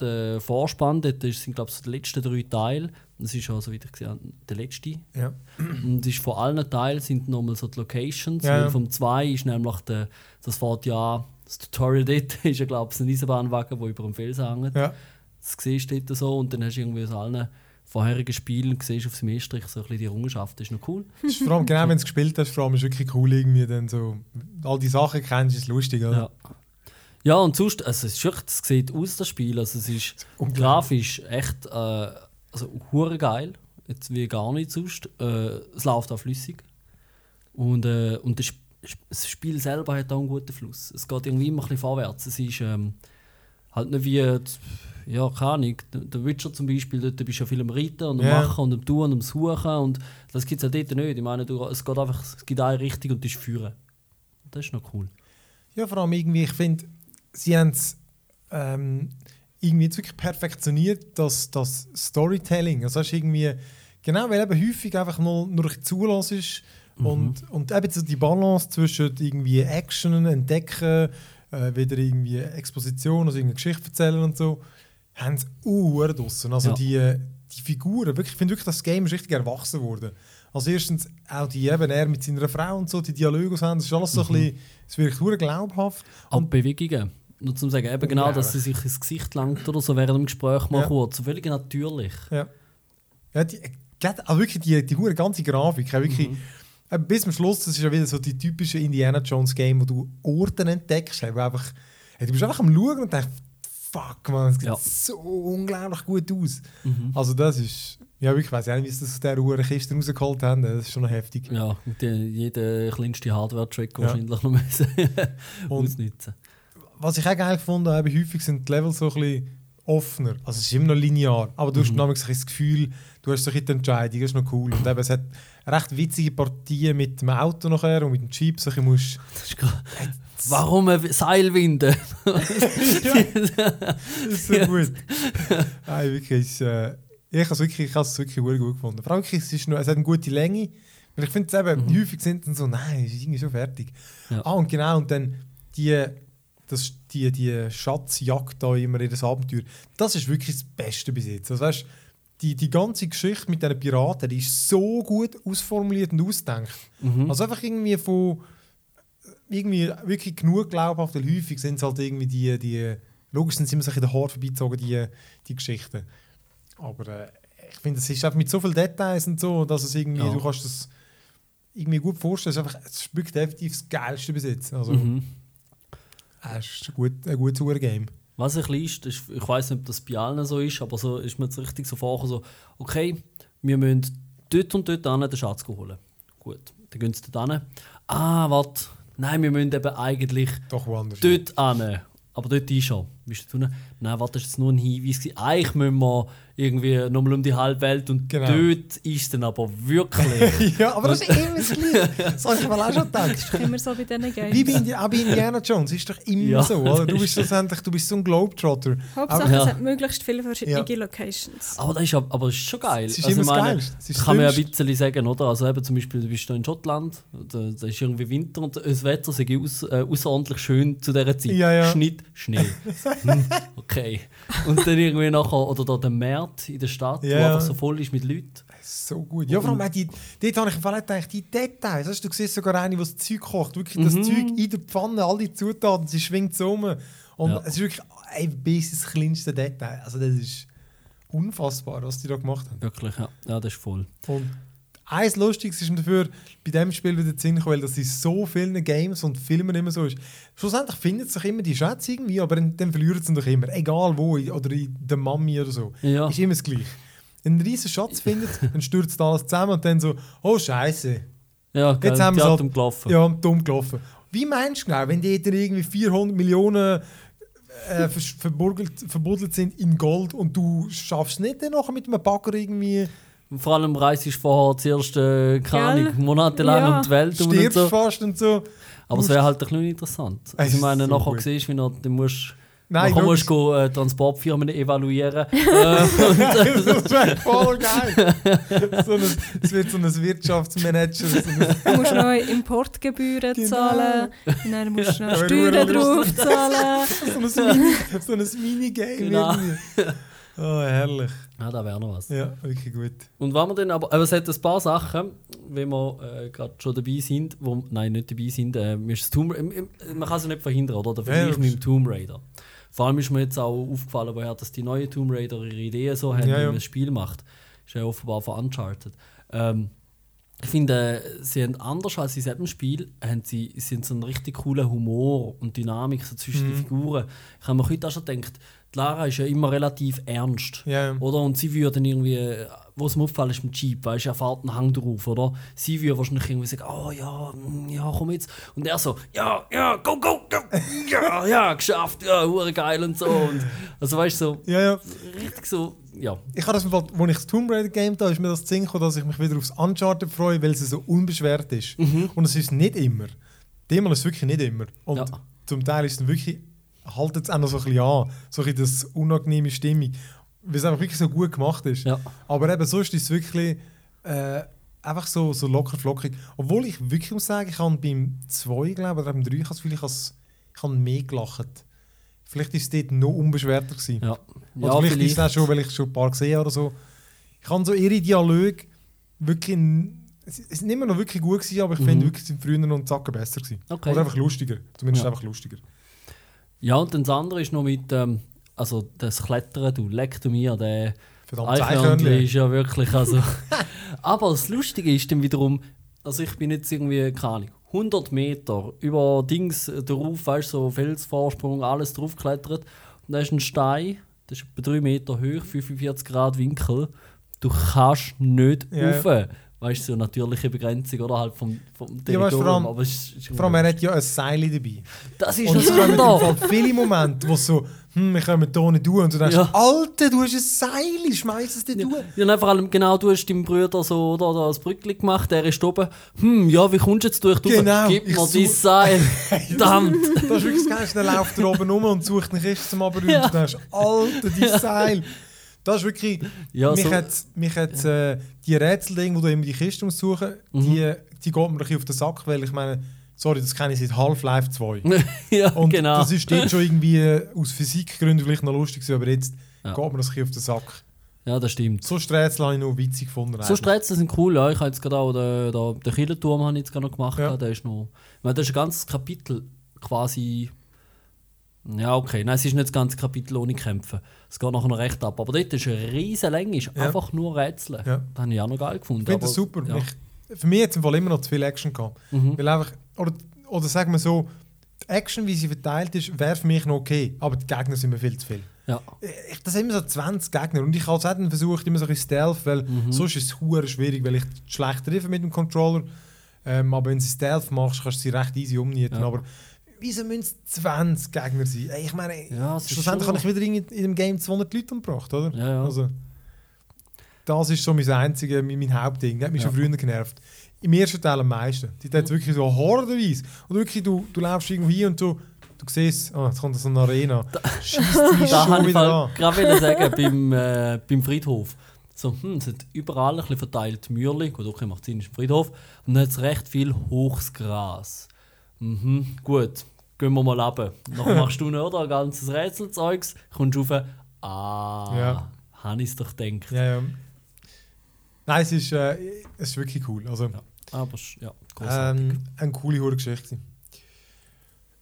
der Vorspann, dort sind glaube ich so die letzten 3 Teile. Das ist auch, so wie ich gesehen habe, der letzte. Ja. Und ist von allen Teilen sind nochmal so die Locations. Ja, ja. Vom 2 ist nämlich der, das fährt ja das Tutorial dort ist ja, glaube ich, ein Eisenbahnwagen, der über dem Felsen hängt. Ja. Das siehst du dort so und dann hast du irgendwie aus allen vorherigen Spielen gesehen auf dem Estrich so ein bisschen die Errungenschaft. Das ist noch cool. Ist vor allem, genau, wenn du es gespielt hast, vor allem ist es wirklich cool irgendwie dann so. All die Sachen kennst, ist lustig, oder? Ja. Ja, und sonst, also es ist wirklich, es sieht aus, das Spiel. Also es ist grafisch echt hure geil. Jetzt wie gar nicht sonst. Es läuft auch flüssig. Und das Spiel selber hat auch einen guten Fluss. Es geht irgendwie immer ein bisschen vorwärts. Es ist halt nicht wie, ja, keine Ahnung, der Witcher zum Beispiel, dort bist du ja viel am Reiten und am Machen und am Tun und am Suchen. Und das gibt es halt dort nicht. Ich meine, es geht einfach, es gibt eine Richtung und das ist Führen. Das ist noch cool. Ja, vor allem irgendwie, ich finde, sie haben es irgendwie jetzt wirklich perfektioniert, das Storytelling. Also hast irgendwie, genau, weil eben häufig einfach nur ein Zulass ist und eben so die Balance zwischen irgendwie Action, Entdecken, wieder irgendwie Exposition, also irgendeine Geschichte erzählen und so, haben sie draussen. Also die Figuren, wirklich, ich finde wirklich, das Game ist richtig erwachsen worden. Also erstens auch die eben, er mit seiner Frau und so, die Dialoge haben, das ist alles so ein bisschen, es wirkt sehr glaubhaft. Und Bewegungen. Nur zum sagen, eben genau, dass sie sich ins Gesicht langt oder so während dem Gespräch mal kurz. So völlig natürlich. Ja. Ja, also wirklich die ganze Grafik. Ja, wirklich, bis zum Schluss, das ist ja wieder so die typische Indiana Jones Game, wo du Orte entdeckst. Wo einfach, du bist einfach am Schauen und denkst, fuck man, es sieht so unglaublich gut aus. Mhm. Also das ist, ja ich weiss auch nicht, wie sie das aus dieser Uhrenkiste rausgeholt haben, das ist schon heftig. Ja, jeder kleinste Hardware-Track wahrscheinlich noch müssen ausnutzen. Was ich auch geil gefunden habe, häufig sind die Level so ein bisschen offener. Also es ist immer noch linear, aber du hast nämlich das Gefühl, du hast so die Entscheidung, das ist noch cool. Und eben, es hat recht witzige Partien mit dem Auto nachher und mit dem Jeep. So musst warum ein Seilwinde? Das ist so gut. Nein, wirklich, ich habe es wirklich gut gefunden. Vor allem, es hat eine gute Länge. Weil ich finde, häufig sind dann so, nein, es ist irgendwie schon fertig. Ja. Ah, und genau, und dann die Schatzjagd da immer in das Abenteuer, das ist wirklich das Beste bis jetzt. Also weißt, die ganze Geschichte mit diesen Piraten, die ist so gut ausformuliert und ausgedacht. Mhm. Also einfach irgendwie wirklich genug glaubhaft, weil häufig sind es halt irgendwie logisch sind sie immer so in den Haaren vorbeizogen, die Geschichten. Aber ich finde, es ist einfach mit so vielen Details und so, dass es irgendwie, du kannst das irgendwie gut vorstellen, es ist wirklich definitiv das Geilste bis jetzt. Also, das ist ein gutes Game. Was ein bisschen ist, ich weiss nicht, ob das bei allen so ist, aber so ist mir jetzt richtig so vorgekommen, so, okay, wir müssen dort und dort hin den Schatz holen. Gut, dann gehen sie dort hin. Ah, warte, nein, wir müssen eben eigentlich dort hin. Aber dort ist er. bist du da? Nein, warte, das ist jetzt nur ein Hinweis. Eigentlich müssen wir irgendwie nochmal um die halbe Welt und dort ist es dann aber wirklich. Ja, aber das ist immer das Gleiche. Das habe ich mal auch schon gedacht. Das ist immer so bei diesen Games. Wie bei Indiana Jones ist doch immer so, oder? Du bist so ein Globetrotter. Hauptsache, es hat möglichst viele verschiedene Locations. Aber das ist, schon geil. Es ist also immer geil. Das kann man ja ein bisschen sagen, oder? Also eben zum Beispiel, du bist da in Schottland, da ist irgendwie Winter und das Wetter sieht außerordentlich schön zu dieser Zeit. Ja, ja. Schnitt, Schnee. Okay. Und dann irgendwie nachher, oder da der März in der Stadt, der einfach so voll ist mit Leuten. So gut. Ja, vor allem, dort habe ich im Fall auch gedacht, die Details. Weißt du, du siehst sogar eine, die das Zeug kocht. Wirklich das Zeug in der Pfanne, alle Zutaten, sie schwingt so um. Und es ist wirklich bis ins kleinste Detail. Also das ist unfassbar, was die da gemacht haben. Wirklich, ja. Ja, das ist voll. Und eins Lustiges ist mir dafür bei diesem Spiel wieder zu Sinn, weil das in so vielen Games und Filmen immer so ist. Schlussendlich finden sich immer die Schätze irgendwie, aber dann verlieren sie doch immer. Egal wo, oder in der Mami oder so. Ja. Ist immer das Gleiche. Einen riesen Schatz findet, dann stürzt alles zusammen und dann so, oh Scheiße. Ja, okay, jetzt haben wir es gelaufen. Ja, dumm gelaufen. Wie meinst du genau, wenn die irgendwie 400 Millionen verbuddelt sind in Gold und du schaffst es nicht, dann nachher mit einem Bagger irgendwie. Vor allem reist ich vorher zuerst monatelang um die Welt und stirbst so. Fast und so. Aber es wäre halt ein bisschen interessant. Also ich meine, so nachher gut. Siehst du, wie du musst. Nein, dann musst du Transportfirmen evaluieren. Das wäre voll geil. Es wird so ein Wirtschaftsmanager. Du musst noch Importgebühren zahlen, dann musst du noch Steuern drauf zahlen. So ein Minigame. Genau. Oh, herrlich. Ja, da wäre noch was. Ja, wirklich gut. Und wenn wir dann aber es hat ein paar Sachen, wenn wir gerade schon dabei sind, man kann es nicht verhindern, oder? Vergleich mit dem Tomb Raider. Vor allem ist mir jetzt auch aufgefallen, woher dass die neuen Tomb Raider ihre Ideen so haben, wie man das Spiel macht. Ist ja offenbar von Uncharted. Ich finde, sie haben anders als in diesem Spiel, sie haben so einen richtig coolen Humor und Dynamik so zwischen den Figuren. Ich habe mir heute auch schon gedacht, die Lara ist ja immer relativ ernst, oder? Und sie würde dann irgendwie, wo es mir aufgefallen ist mit Jeep, weil er fährt einen Hang drauf, oder? Sie würde wahrscheinlich irgendwie sagen, oh ja, komm jetzt. Und er so, ja, go, ja, geschafft, ja, hure geil und so. Und, also weißt du, so, richtig so, Ich habe das im Fall, als ich das Tomb Raider Game da, ist mir das Ding gekommen, dass ich mich wieder aufs Uncharted freue, weil es so unbeschwert ist. Mhm. Und es ist nicht immer. Diesmal ist es wirklich nicht immer. Und zum Teil ist es wirklich, haltet es auch noch so ein bisschen an, so ein bisschen das unangenehme Stimmung, weil es einfach wirklich so gut gemacht ist. Ja. Aber eben sonst ist es wirklich einfach so locker-flockig. Obwohl ich wirklich muss sagen, ich habe beim 2, glaube ich, oder beim 3, ich habe mehr gelacht. Vielleicht war es dort noch unbeschwerter gewesen. Ja. Oder ja, vielleicht ist es auch schon, weil ich schon ein paar gesehen habe oder so. Ich habe so ihre Dialoge wirklich. Es ist nicht mehr noch wirklich gut gewesen, aber ich finde wirklich, sind früher noch einen Zacken besser gewesen. Okay. Oder einfach lustiger. Zumindest einfach lustiger. Ja, und das andere ist noch mit also das Klettern, du leck du mir, der Eichhörnchen ist ja wirklich, also. Aber das Lustige ist dann wiederum, also ich bin jetzt irgendwie, keine Ahnung, 100 Meter über Dings drauf, weißt du, so Felsvorsprung, alles draufklettert. Und da ist ein Stein, das ist etwa 3 Meter hoch, 45 Grad Winkel. Du kannst nicht rauf. Weißt du, so eine natürliche Begrenzung oder halt vom Territorium. Vor allem, er hat ja ein Seil dabei. Das ist schon so. Und es gibt viele Momente, wo so, wir können hier nicht tun. Und du denkst, Alter, du hast ein Seil, schmeiß es dir durch. Ja, vor allem, genau, du hast deinem Bruder so oder das Brückli gemacht, der ist oben. Wie kommst du jetzt durch? Genau, gib mir dein Seil. Verdammt. Das ist wirklich das Geilste, dann läuft er oben rum und sucht eine Kiste zum Abräumen. Und du denkst, Alter, dein Seil. Das ist wirklich. Ja, die Rätsel, wo du immer die Kiste aussuchen musst, die geht mir ein bisschen auf den Sack, weil ich meine, sorry, das kenne ich seit Half-Life 2. Ja, und genau. Das ist dort schon irgendwie aus Physikgründen vielleicht noch lustig, aber jetzt geht mir das ein bisschen auf den Sack. Ja, das stimmt. So Rätsel habe ich noch witzig gefunden. So Rätsel sind cool, ja. Ich habe jetzt gerade auch den Kirchenturm habe ich jetzt noch gemacht. Ja. Der ist noch, ich meine, das ist ein ganzes Kapitel quasi. Ja, okay. Nein, es ist nicht das ganze Kapitel ohne Kämpfen. Es geht nachher noch recht ab. Aber dort ist eine riesige Länge, ist einfach nur Rätseln. Ja. Das habe ich auch noch geil gefunden. Ich finde das super. Ja. Für mich hat es im Fall immer noch zu viel Action gehabt. Weil einfach, oder sagen wir so, die Action, wie sie verteilt ist, wäre für mich noch okay. Aber die Gegner sind mir viel zu viel. Ja. Das sind immer so 20 Gegner. Und ich habe es versucht, immer so ein bisschen Stealth, weil sonst ist es verdammt schwierig, weil ich schlecht treffe mit dem Controller. Aber wenn du Stealth machst, kannst du sie recht easy umnieten. Aber wieso müssen es 20 Gegner sein? Ich meine, ja, schlussendlich habe ich wieder in dem Game 200 Leute umgebracht, oder? Ja, ja. Also, das ist so mein einziges, mein Hauptding. Das hat mich schon früher genervt. Im ersten Teil am meisten. Die hat wirklich so hordeweise. Und wirklich, du läufst irgendwo hin und du siehst, oh, jetzt kommt so eine Arena. Scheisst dich schon wieder an. Gerade will ich sagen, beim Friedhof. So, es hat überall ein bisschen verteilt Mühle, gut, okay, macht Sinn, ist ein Friedhof. Und dann hat es recht viel hohes Gras. Mhm, gut, gehen wir mal runter. Dann machst du noch ein ganzes Rätselzeugs, kommst du rauf. Ja. Habe ich es doch gedacht. Ja, ja. Nein, es ist wirklich cool. Also, ja, aber es ist großartig. Eine coole Geschichte.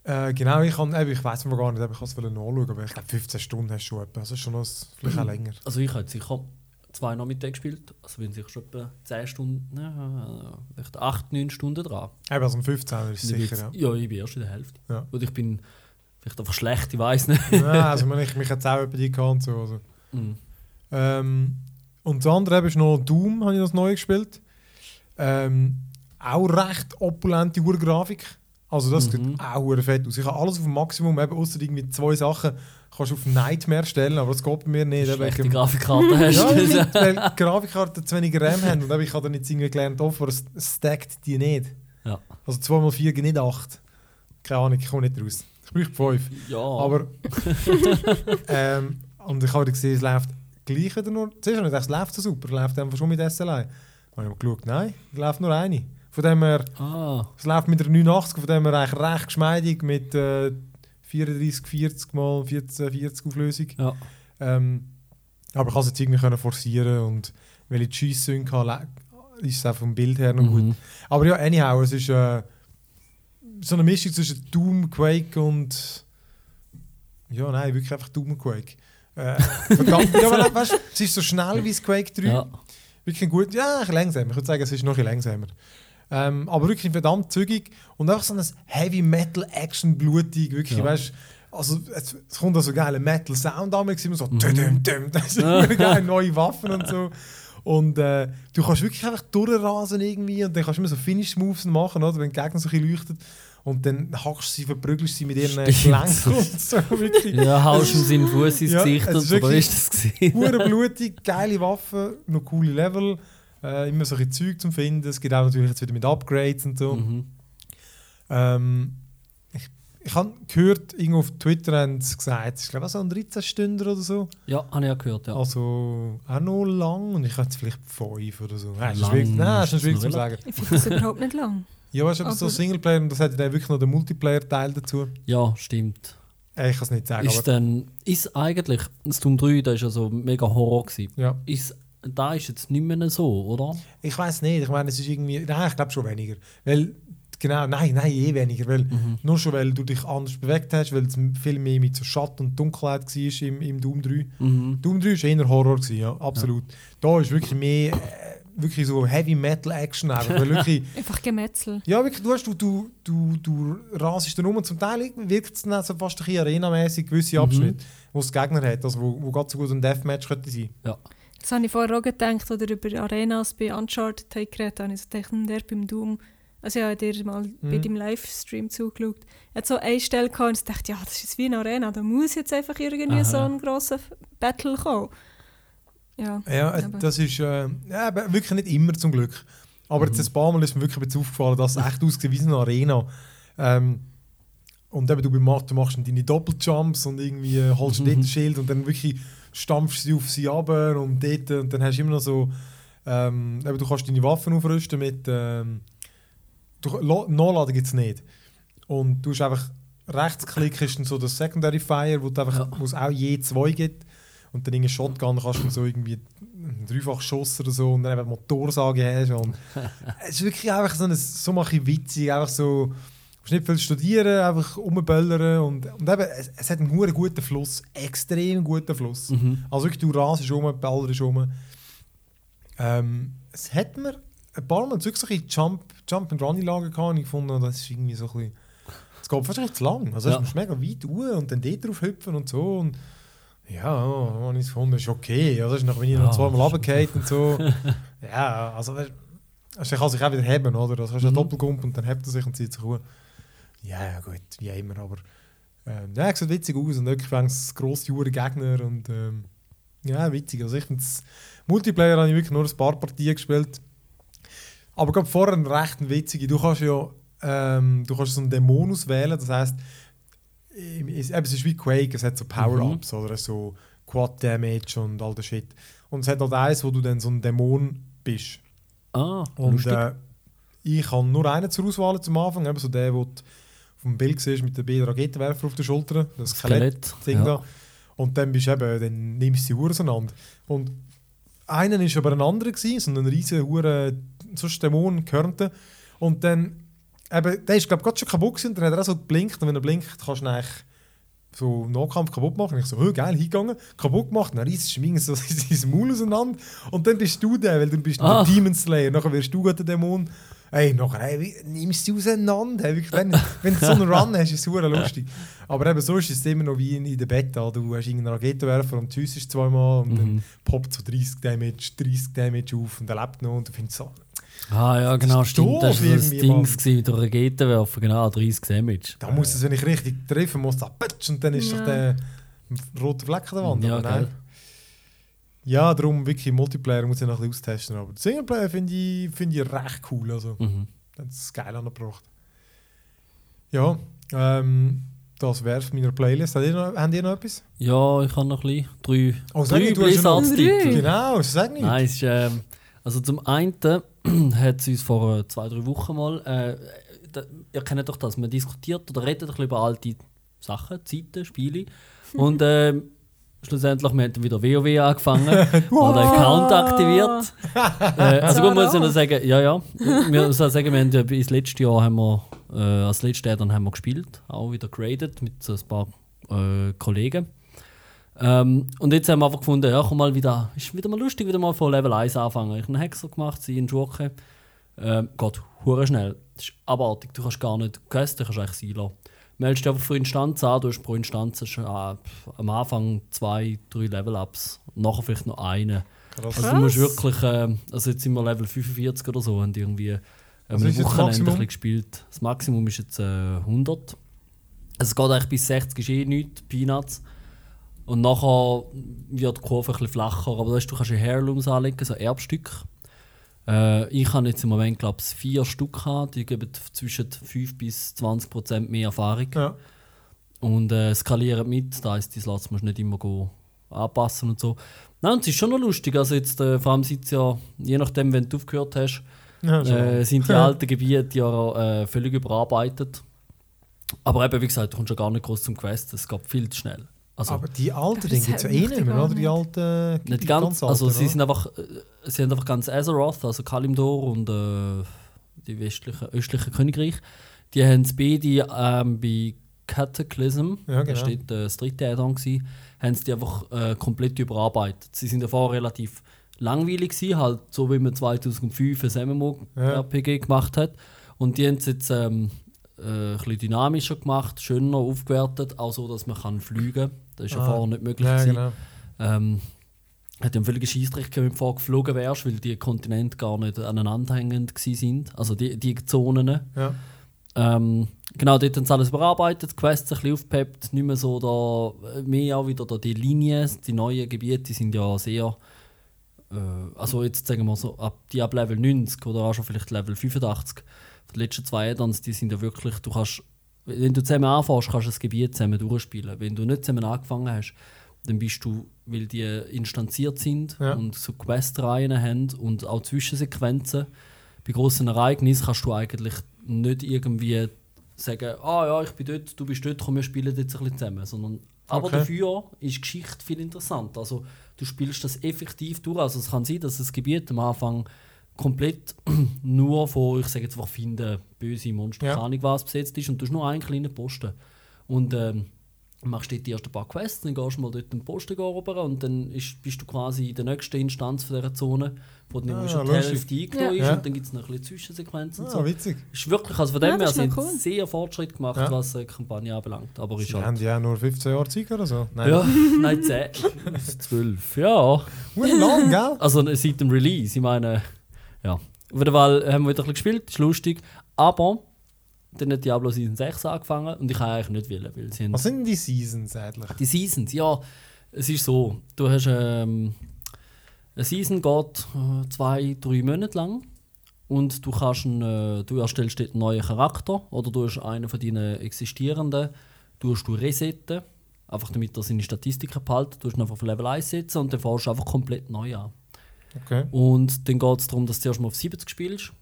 Genau, ich weiss mir gar nicht, ob ich es nachschauen, aber ich glaube 15 Stunden hast du schon etwa. Also schon vielleicht auch länger. Also ich habe sicher 2 Nachmittag gespielt, also bin ich schon etwa 10 Stunden, vielleicht 8, 9 Stunden dran. Eben, also um 15 ist es sicher, ja. Ja, ich bin erst in der Hälfte. Ja. Oder ich bin vielleicht einfach schlecht, ich weiss nicht. Nein, ja, also mich hat es auch etwa die gehabt. So, also. Und das andere ist noch Doom, habe ich das neu gespielt. Auch recht opulente Grafik. Also das sieht auch fett aus. Ich habe alles auf Maximum, eben ausser irgendwie 2 Sachen kannst du auf Nightmare stellen, aber das geht bei mir nicht. Schlechte Grafikkarte hast du. Ja, nicht, weil Grafikkarten zu wenig RAM haben. Und ich habe dann jetzt irgendwie gelernt, aber es stackt die nicht. Ja. Also 2x4 geht nicht 8. Keine Ahnung, ich komme nicht raus. Ich brauche 5. Ja. Aber... und ich habe dann gesehen, es läuft gleich wieder nur... Siehst du nicht, es läuft so super. Es läuft einfach schon mit SLI. Dann habe ich geschaut, nein, es läuft nur eine. Von dem her, es läuft mit der 89, von dem her eigentlich recht geschmeidig mit 3440 x 1440 Auflösung. Ja. Aber ich konnte es irgendwie forcieren und weil ich die Scheiss-Sync hatte, ist es auch vom Bild her noch gut. Aber ja, anyhow, es ist so eine Mischung zwischen Doom, Quake und... Ja, nein, wirklich einfach Doom und Quake. Verdammt, aber weißt, es ist so schnell wie das Quake 3. Ja. Wirklich gut, ja, ein bisschen langsamer. Ich würde sagen, es ist noch ein bisschen langsamer. Aber wirklich verdammt zügig und auch so ein Heavy-Metal-Action-Blutig, wirklich, weißt du, also, es kommt auch so geiler Metal-Sound an, man sieht so düm-düm-düm, das ist immer geil, neue Waffen und so. Und du kannst wirklich einfach durchrasen irgendwie und dann kannst du immer so Finish-Moves machen, oder, wenn die Gegner so ein bisschen leuchtet. Und dann hackst du sie, verprügelst sie mit ihren Gelenken und so, wirklich. Ja, haust du seinen Fuß ins Gesicht und so, ist das gesehen. Pure blutig, geile Waffen, noch coole Level. Immer solche Zeug zum Finden. Es gibt auch natürlich jetzt wieder mit Upgrades und so. Ich habe gehört, irgendwo auf Twitter haben sie gesagt, ich glaube auch so ein 13-Stünder oder so. Ja, habe ich auch gehört, ja. Also auch noch lang und ich habe jetzt vielleicht 5 oder so. Nein, das ist schwierig zu sagen. Ich finde das überhaupt nicht lang. Ja, weißt du, aber so Singleplayer und das hat dann wirklich noch den Multiplayer-Teil dazu. Ja, stimmt. Ich kann es nicht sagen. Ist eigentlich, das Doom 3, da war ja so mega Horror. Ja. Da ist jetzt nicht mehr so, oder? Ich weiß nicht, ich meine, es ist irgendwie, nein, ich glaube schon weniger. Weil, genau, nein, eh weniger, weil nur schon, weil du dich anders bewegt hast, weil es viel mehr mit so Schatten und Dunkelheit war im Doom 3. Doom 3 war eher Horror, ja, absolut. Ja. Da ist wirklich mehr... wirklich so Heavy-Metal-Action. Einfach Gemetzel. Ja, wirklich, du rasest dann um und zum Teil wirkt es dann so fast ein bisschen arenamäßig gewisse Abschnitte, wo es Gegner hat, also wo ganz so gut ein Deathmatch könnte sein. Ja. Das habe ich vorher auch gedacht, oder über Arenas bei Uncharted geredet habe. Ich dachte, der beim Doom, also ich habe dir mal bei deinem Livestream zugeschaut, er hat so eine Stelle gehabt und ich dachte, ja, das ist jetzt wie eine Arena, da muss jetzt einfach irgendwie so ein grosser Battle kommen. Ja, das ist wirklich nicht immer zum Glück. Aber jetzt ein paar Mal ist mir wirklich aufgefallen, dass es echt aussieht wie eine Arena. Und eben, du machst deine Doppeljumps und irgendwie holst dort ein Schild und dann wirklich stampfst sie auf sie runter und dort. Und dann hast du immer noch so... eben, du kannst deine Waffen aufrüsten mit... Nachladen gibt es nicht. Und du hast einfach... Rechtsklick ist dann so das Secondary Fire, wo es auch je 2 gibt. Und dann irgendeinen Shotgun kannst du so irgendwie einen 3-fach Schuss oder so und dann eben Motorsage hast. Und es ist wirklich einfach so mache ich witzig, einfach so, du musst nicht viel studieren, einfach rumböllern und eben, es hat einen guten Fluss, extrem guten Fluss. Also wirklich, du rasest rum, ballerst rum. Es hat mir ein paar Mal wirklich so ein Jump-and-Run-Lager gehabt und ich fand, das ist irgendwie so ein bisschen, es geht fast recht zu lang, also du musst mega weit hoch und dann dort drauf hüpfen und so. Und ja, wenn ich es gefunden ist okay. Ja, das ist noch, wenn ich noch 2 Mal runtergehe und so. Ja, also das kann sich auch wieder heben, oder? Das hast du einen Doppelgump und dann hebt er sich und zieht sich hoch. Ja, gut, wie immer, aber ja, es sieht witzig aus und wirklich fängt es grosse Jure Gegner und ja, witzig. Also ich finde, Multiplayer habe ich wirklich nur ein paar Partien gespielt. Aber gerade vorher eine recht witzige. Du kannst ja du kannst so einen Dämon auswählen, das heisst, es ist wie Quake, es hat so Power-Ups oder so Quad-Damage und all das Shit. Und es hat halt eins, wo du dann so ein Dämon bist. Ah, und ich habe nur einen zur Auswahl zum Anfang, eben so der, wo du auf dem Bild siehst mit den beiden Raketenwerfer auf den Schultern, das Skelett-Ding da. Und dann bist du eben, dann nimmst du die Uhr auseinander. Und einen war aber ein anderer, so ein riesen Dämon gehörnte. Und dann, eben, der ist glaube ich gerade schon kaputt und dann hat er auch so geblinkt. Und wenn er blinkt, kannst du eigentlich so Nahkampf kaputt machen. Und ich so, geil, hingegangen, kaputt gemacht. Und dann reißt schwingen so sein Maul auseinander. Und dann bist du der, weil du bist der Demon Slayer. Nachher wirst du der Dämon. Ey, nachher nimmst du sie auseinander. Wirklich, wenn du so einen Run hast, ist es lustig. Aber eben so ist es immer noch wie in der Beta. Du hast irgendeinen Raketenwerfer und tschüssest zweimal und dann poppt so 30 Damage auf und er lebt noch und du findest so... Ah ja, genau, stimmt. Das war das Ding mit der Raketenwerfer, genau, 30 Damage. Da muss es, wenn ich richtig treffen muss, da patsch, und dann ist doch der rote Fleck an der Wand. Ja, nein. Ja, darum wirklich Multiplayer muss ich noch ein bisschen austesten. Aber Singleplayer finde ich recht cool. Also, das ist geil angebracht. Ja, das wäre es meiner Playlist. Habt ihr noch etwas? Ja, ich habe noch ein bisschen. Drei Blizzard-Titel. Genau, sag nicht. Nein, ist, also zum einen hat es uns vor 2-3 Wochen mal... ihr kennt doch das, man diskutiert oder redet doch über alte Sachen, Zeiten, Spiele. Und... schlussendlich, wir haben wieder WoW angefangen, haben den Account aktiviert. Also gut, muss ich noch sagen, ja. Wir sagen, wir haben ja bis letztes Jahr haben wir, als letztes Jahr dann haben wir gespielt, auch wieder graded mit so ein paar Kollegen. Und jetzt haben wir einfach gefunden, ja, komm mal wieder, ist wieder mal lustig, wieder mal von Level 1 anfangen. Ich habe einen Hexer gemacht, sie in Schurke. Geht hure schnell. Das ist abartig, du kannst gar nicht gegessen, du kannst eigentlich sein lassen. Meldest dich einfach für Instanz an, du hast pro Instanz am Anfang 2-3 Level-Ups, nachher vielleicht noch einen. Krass. Also du musst wirklich, also jetzt sind wir Level 45 oder so, haben irgendwie am Wochenende ein gespielt. Das Maximum ist jetzt 100. Also es geht eigentlich bis 60 ist eh nichts, Peanuts. Und nachher wird die Kurve ein bisschen flacher, aber weißt, du kannst ja Heirlooms anlegen, so Erbstücke. Ich habe jetzt im Moment, glaube ich, 4 Stück haben. Die geben zwischen 5-20% mehr Erfahrung. Ja. Und skalieren mit. Das heisst, das Latz musst du nicht immer anpassen und so. Nein, und es ist schon noch lustig. Also jetzt, vor allem sitzt ja, je nachdem, wenn du aufgehört hast, ja, sind die alten Gebiete ja völlig überarbeitet. Aber eben, wie gesagt, du kommst ja gar nicht groß zum Quest. Es geht viel zu schnell. Also, aber die alten Dinge gibt es ja eh nicht mehr, oder? Die alten nicht ganz alte, also sie sind einfach, sie haben einfach ganz Azeroth, also Kalimdor und die östlichen Königreich. Die haben es beide bei Cataclysm, ja, genau. Da steht das 3. Add-on gewesen, haben sie die einfach komplett überarbeitet. Sie sind davor relativ langweilig gewesen, halt so wie man 2005 ein MMO-RPG gemacht hat. Und die haben es jetzt ein bisschen dynamischer gemacht, schöner aufgewertet, auch so, dass man fliegen kann. Das war ja vorher nicht möglich. Ja, genau. Hat ja völlig Scheissdreck gehabt, wenn du vorher geflogen wärst, weil die Kontinente gar nicht aneinanderhängend waren. Also die Zonen. Ja. Genau, dort haben sie alles überarbeitet, die Quests ein bisschen aufgepeppt, nicht mehr so da, mehr auch wieder da die Linien, die neuen Gebiete, die sind ja sehr... also jetzt sagen wir so, ab Level 90 oder auch schon vielleicht Level 85. Die letzten 2 Addons, die sind ja wirklich, du kannst, wenn du zusammen anfährst, kannst du das Gebiet zusammen durchspielen. Wenn du nicht zusammen angefangen hast, dann bist du, weil die instanziert sind und so Questreihen haben und auch Zwischensequenzen, bei grossen Ereignissen kannst du eigentlich nicht irgendwie sagen, ich bin dort, du bist dort, komm, wir spielen jetzt ein bisschen zusammen. Sondern, aber dafür ist Geschichte viel interessanter. Also du spielst das effektiv durch. Also es kann sein, dass das Gebiet am Anfang komplett nur von, ich sage jetzt einfach, finden, böse Monster, keine Ahnung was besetzt ist, und du hast nur einen kleinen Posten. Und machst dort die ersten paar Quests, dann gehst du mal dort den Posten rüber und dann bist du quasi in der nächsten Instanz von dieser Zone, wo dann schon die Hälfte eingenommen ist, und dann gibt es noch ein bisschen Zwischensequenzen. Ja, so. Witzig. Ist wirklich, also von dem her sind cool. Sehr Fortschritt gemacht, was die Kampagne anbelangt. Aber sie haben ja nur 15 Jahre Zeit oder so? Nein, ja, nein 10. 12, ja. Lang, gell? Also seit dem Release, ich meine... Ja, auf jeden Fall haben wir wieder ein bisschen gespielt, ist lustig. Aber dann hat Diablo Season 6 angefangen und ich kann eigentlich nicht wollen, weil sie... Was sind denn die Seasons eigentlich? Die Seasons, ja, es ist so, du hast eine Season geht 2-3 Monate lang und du kannst du erstellst einen neuen Charakter oder du hast einen von deinen existierenden, du resetten, einfach damit er seine Statistiken behält, du hast ihn einfach auf Level 1 setzen und dann fährst du einfach komplett neu an. Okay. Und dann geht es darum, dass du erst mal auf 70 spielst.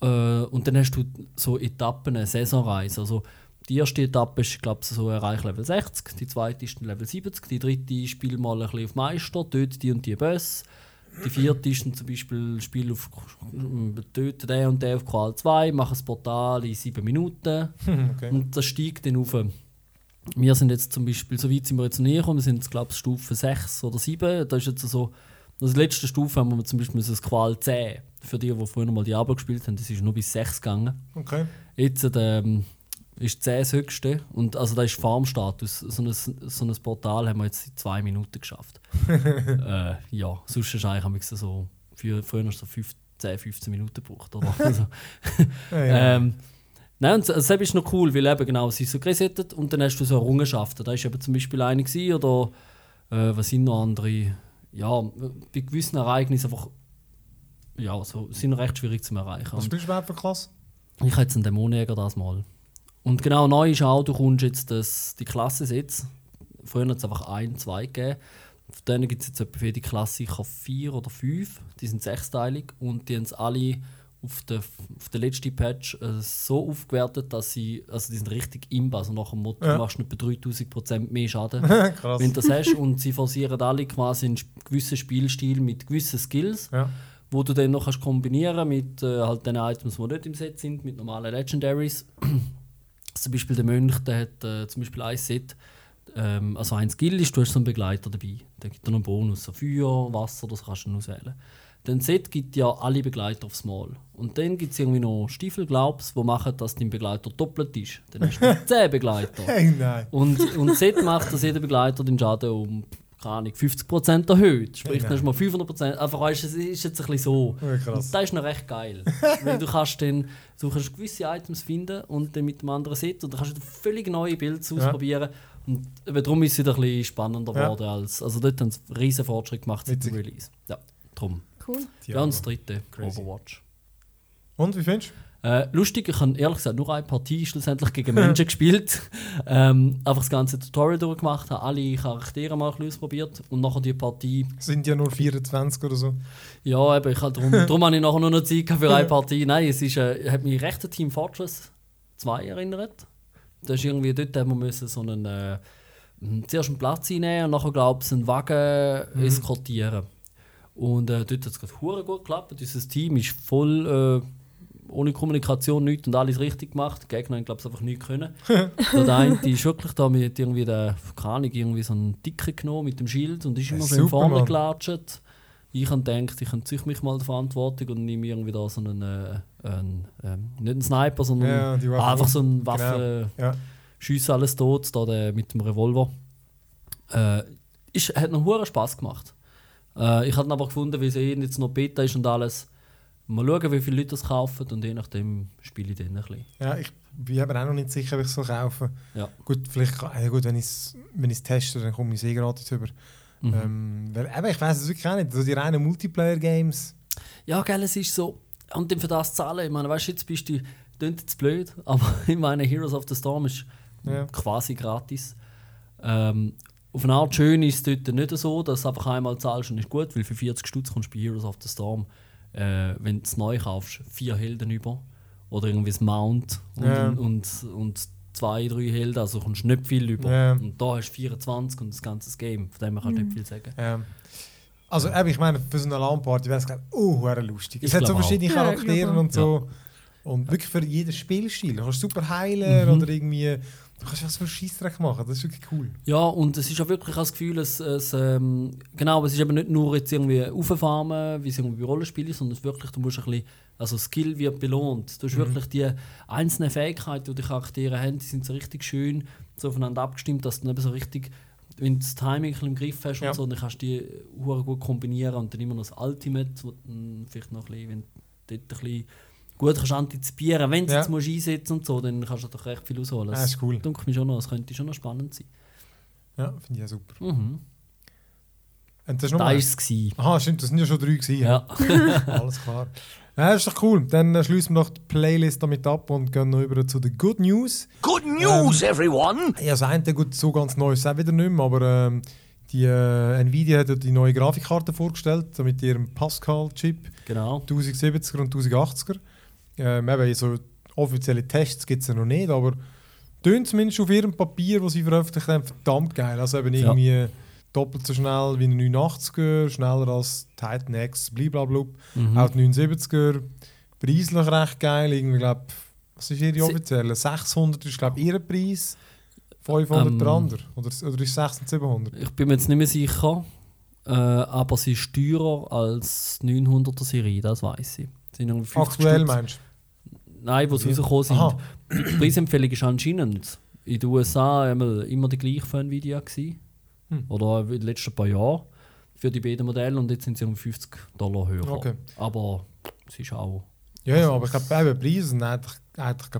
Und dann hast du so Etappen, eine Saisonreise. Also die erste Etappe ist, glaube ich, so erreicht Level 60, die zweite ist dann Level 70, die dritte spiel mal ein bisschen auf Meister, töte die und die Boss. Die vierte ist dann zum Beispiel Spiel auf töte den und den auf QL2, mache ein Portal in 7 Minuten. Okay. Und das steigt dann auf. Wir sind jetzt zum Beispiel, so weit sind wir jetzt noch nie gekommen, wir sind jetzt, glaube ich, Stufe 6 oder 7. Da ist jetzt so, also die letzte Stufe haben wir zum Beispiel das Qual 10. Für die früher mal Diablo gespielt haben, das ist nur bis 6 gegangen. Okay. Jetzt ist 10 das höchste. Und also da ist Farmstatus. So ein Portal haben wir jetzt in 2 Minuten geschafft. Ja, sonst ist eigentlich so, früher hast du so 10-15 Minuten gebraucht. Oder? Also, ja. Nein, und das ist noch cool, weil eben genau, es ist so gesettet und dann hast du so Errungenschaften. Da war eben zum Beispiel eine gewesen, oder was sind noch andere? Ja, bei gewissen Ereignissen einfach, ja, so, sind recht schwierig zu erreichen. Was spielst du für Klasse? Ich habe jetzt einen Dämonenjäger das mal. Und genau, neu ist auch, du kommst jetzt die Klasse jetzt. Früher hat es einfach 1, 2 gegeben. Von denen gibt es jetzt etwa für jede Klasse 4 oder 5. Die sind 6-teilig und die haben es alle auf der letzten Patch so aufgewertet, dass sie, also die sind richtig imba, also nach dem Motto, ja, machst du nicht bei 3000% mehr Schaden, wenn du das hast. Und sie forcieren alle quasi einen gewissen Spielstil mit gewissen Skills, ja, wo du dann noch kannst kombinieren mit halt den Items, die nicht im Set sind, mit normalen Legendaries. Zum Beispiel der Mönch, der hat zum Beispiel ein Set, also ein Skill ist, du hast so einen Begleiter dabei. Der gibt dir einen Bonus, so Feuer, Wasser, das kannst du auswählen. Dann Set gibt ja alle Begleiter aufs Mal. Und dann gibt es irgendwie noch Stiefel, glaubst, die machen, dass dein Begleiter doppelt ist. Dann hast du 10 Begleiter. Hey, nein. Und Set macht, dass jeder Begleiter den Schaden um 50% erhöht. Sprich, hey, dann hast du mal 500%. Einfach, weißt, es ist jetzt ein bisschen so. Ja, krass. Und das ist noch recht geil. Weil du kannst gewisse Items finden und dann mit dem anderen Set. Und dann kannst du völlig neue Builds ausprobieren. Ja. Und darum ist es wieder ein bisschen spannender geworden. Ja. Also dort haben sie einen riesen Fortschritt gemacht seit dem Release. Ja, drum. Cool. Ja, und das dritte, crazy. Overwatch. Und, wie findest du? Lustig, ich habe ehrlich gesagt nur eine Partie schlussendlich gegen Menschen gespielt. Einfach das ganze Tutorial durchgemacht, habe alle Charaktere mal ein bisschen ausprobiert und nachher die Partie... Sind ja nur 24 oder so. Ja, eben, darum habe ich nachher nur noch Zeit für eine Partie. Nein, es ist, hat mich recht an Team Fortress 2 erinnert. Das ist irgendwie, dort haben wir müssen so einen... zuerst einen Platz einnehmen und nachher, glaube ich, einen Wagen eskortieren. Und dort hat es gerade verdammt gut geklappt. Unser Team ist voll ohne Kommunikation nichts und alles richtig gemacht. Die Gegner haben, glaube ich, einfach nichts können. Der eine ist wirklich da mit irgendwie der Vulkanik irgendwie so einen Dicken genommen mit dem Schild und ist immer so in vorne gelatscht. Ich habe gedacht, ich entziehe mich mal der Verantwortung und nehme irgendwie da so einen nicht einen Sniper, sondern einfach so eine Waffe, genau. Schieße alles tot, da mit dem Revolver. Hat noch verdammt Spass gemacht. Ich habe aber gefunden, weil es jetzt noch Beta ist und alles. Mal schauen, wie viele Leute das kaufen und je nachdem spiele ich dann ein bisschen. Ja, ich bin eben auch noch nicht sicher, ob ich es so kaufe. Ja. Gut, vielleicht, wenn ich es teste, dann komme ich es gratis über. Mhm. Weil, ich weiß es wirklich auch nicht, so die reinen Multiplayer-Games. Ja, gell, es ist so. Und dann für das zahlen, ich meine, weißt du, jetzt bist du, klingt jetzt blöd, aber ich meine, Heroes of the Storm ist quasi gratis. Auf eine Art schön ist es dort nicht so, dass du einfach einmal zahlst und ist gut, weil für 40 Stutz kommst du bei Heroes of the Storm, wenn du es neu kaufst, 4 Helden über. Oder irgendwie das Mount und 2-3 Helden, also kommst du nicht viel über. Yeah. Und da hast du 24 und das ganze Game, von dem kannst du nicht viel sagen. Yeah. Also ich meine, für so eine LAN-Party wäre es lustig. Es hat so verschiedene Charaktere und so. Ja. Und wirklich für jeden Spielstil. Du kannst super heilen oder irgendwie... Du kannst auch so einen Scheissdreck machen, das ist wirklich cool. Ja, und es ist auch wirklich das Gefühl, es ist eben nicht nur jetzt irgendwie Auffarmen, wie es irgendwie bei Rollenspielen ist, sondern es wirklich, du musst ein bisschen, also Skill wird belohnt. Du hast wirklich die einzelnen Fähigkeiten, die die Charaktere haben, die sind so richtig schön so aufeinander abgestimmt, dass du eben so richtig, wenn du das Timing im Griff hast und so, dann kannst du die gut kombinieren und dann immer noch das Ultimate, wo vielleicht noch ein bisschen, wenn du dort ein bisschen Gut, kannst du antizipieren. Wenn du es jetzt einsetzen und so, dann kannst du doch recht viel ausholen. Das ist cool. Das könnte schon noch spannend sein. Ja, finde ich ja super. Mhm. Und das war es. Aha, stimmt, das sind ja schon 3 gewesen. Ja. Alles klar. Ja, das ist doch cool. Dann schließen wir noch die Playlist damit ab und gehen noch über zu den Good News. Good News, everyone! Ja, das eine gut, so ganz Neues auch wieder nicht mehr, aber die Nvidia hat ja die neue Grafikkarte vorgestellt, so mit ihrem Pascal-Chip. Genau. 1070er und 1080er. Eben, so offizielle Tests gibt es ja noch nicht, aber tönt zumindest auf ihrem Papier, das sie veröffentlicht haben, verdammt geil. Also eben irgendwie doppelt so schnell wie ein 980er, schneller als Titan X, blablabla. Mhm. Auch die 970er, preislich recht geil. Irgendwie, glaub, was ist ihre offizielle? 600 ist, glaube ich, ihr Preis, 500 der andere. Oder ist 600 700? Ich bin mir jetzt nicht mehr sicher, aber sie ist teurer als 900er Serie, das weiss ich. Aktuell meinst du? Nein, wo sie rausgekommen sind. Aha. Die Preisempfehlung ist anscheinend in den USA immer die gleiche für Nvidia gewesen. Oder in den letzten paar Jahren für die beiden Modelle und jetzt sind sie um $50 höher. Okay. Aber es ist auch... Ja, aber ich glaube, die Preise sind eigentlich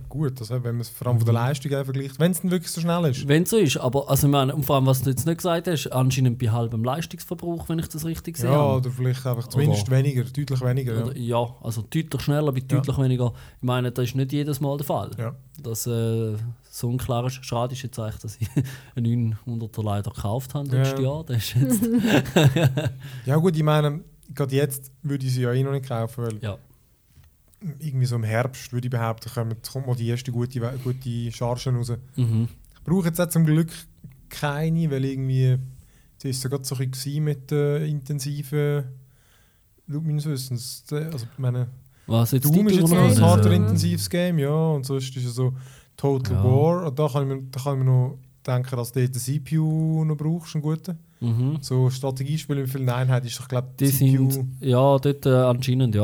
gut. Also, wenn man es vor allem von der Leistung vergleicht, wenn es denn wirklich so schnell ist. Wenn es so ist, aber also, ich meine, und vor allem, was du jetzt nicht gesagt hast, anscheinend bei halbem Leistungsverbrauch, wenn ich das richtig sehe. Ja, oder vielleicht einfach zumindest weniger, deutlich weniger. Oder, ja, also deutlich schneller, aber deutlich weniger. Ich meine, das ist nicht jedes Mal der Fall. Ja. Dass so ein klarer Schade ist jetzt eigentlich, dass ich einen 900er leider gekauft habe letztes Jahr. Das ist jetzt ja gut, ich meine, gerade jetzt würde ich sie ja eh noch nicht kaufen, weil irgendwie so im Herbst, würde ich behaupten, kommt mal die erste gute Chargen raus. Mhm. Ich brauche jetzt auch zum Glück keine, weil irgendwie es ist ja gerade so ein bisschen mit den intensiven meines Wissens. Also meine Doom ist jetzt ein harter intensives Game, und sonst ist es so Total War. Und da kann ich mir noch denken, dass du den CPU noch brauchst, einen guten. Mhm. So Strategiespiele mit vielen Einheiten ist doch, glaube ich, CPU. Sind, dort anscheinend,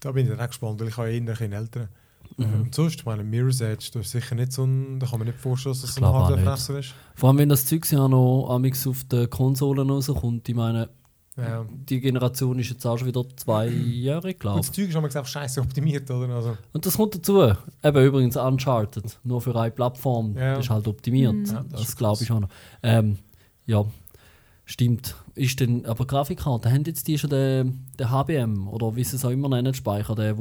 Da bin ich dann auch gespannt, weil ich habe eher keine Eltern. Und sonst, ich meine, Mirror's Edge, da ist sicher nicht so ein... Da kann man nicht vorstellen, dass das ein Hardware-Fresser ist. Vor allem, wenn das Zeug ja noch amix auf den Konsolen rauskommt. Ich meine, die Generation ist jetzt auch schon wieder 2 Jahre, glaube ich. Das Zeug ist einfach scheiße optimiert, oder? Also. Und das kommt dazu. Eben übrigens Uncharted, nur für eine Plattform. Das ist halt optimiert. Ja, das glaube ich auch noch. Stimmt. Ist denn, aber Grafikkarten, haben jetzt die schon den HBM oder wie sie es auch immer nennen, Speicher, die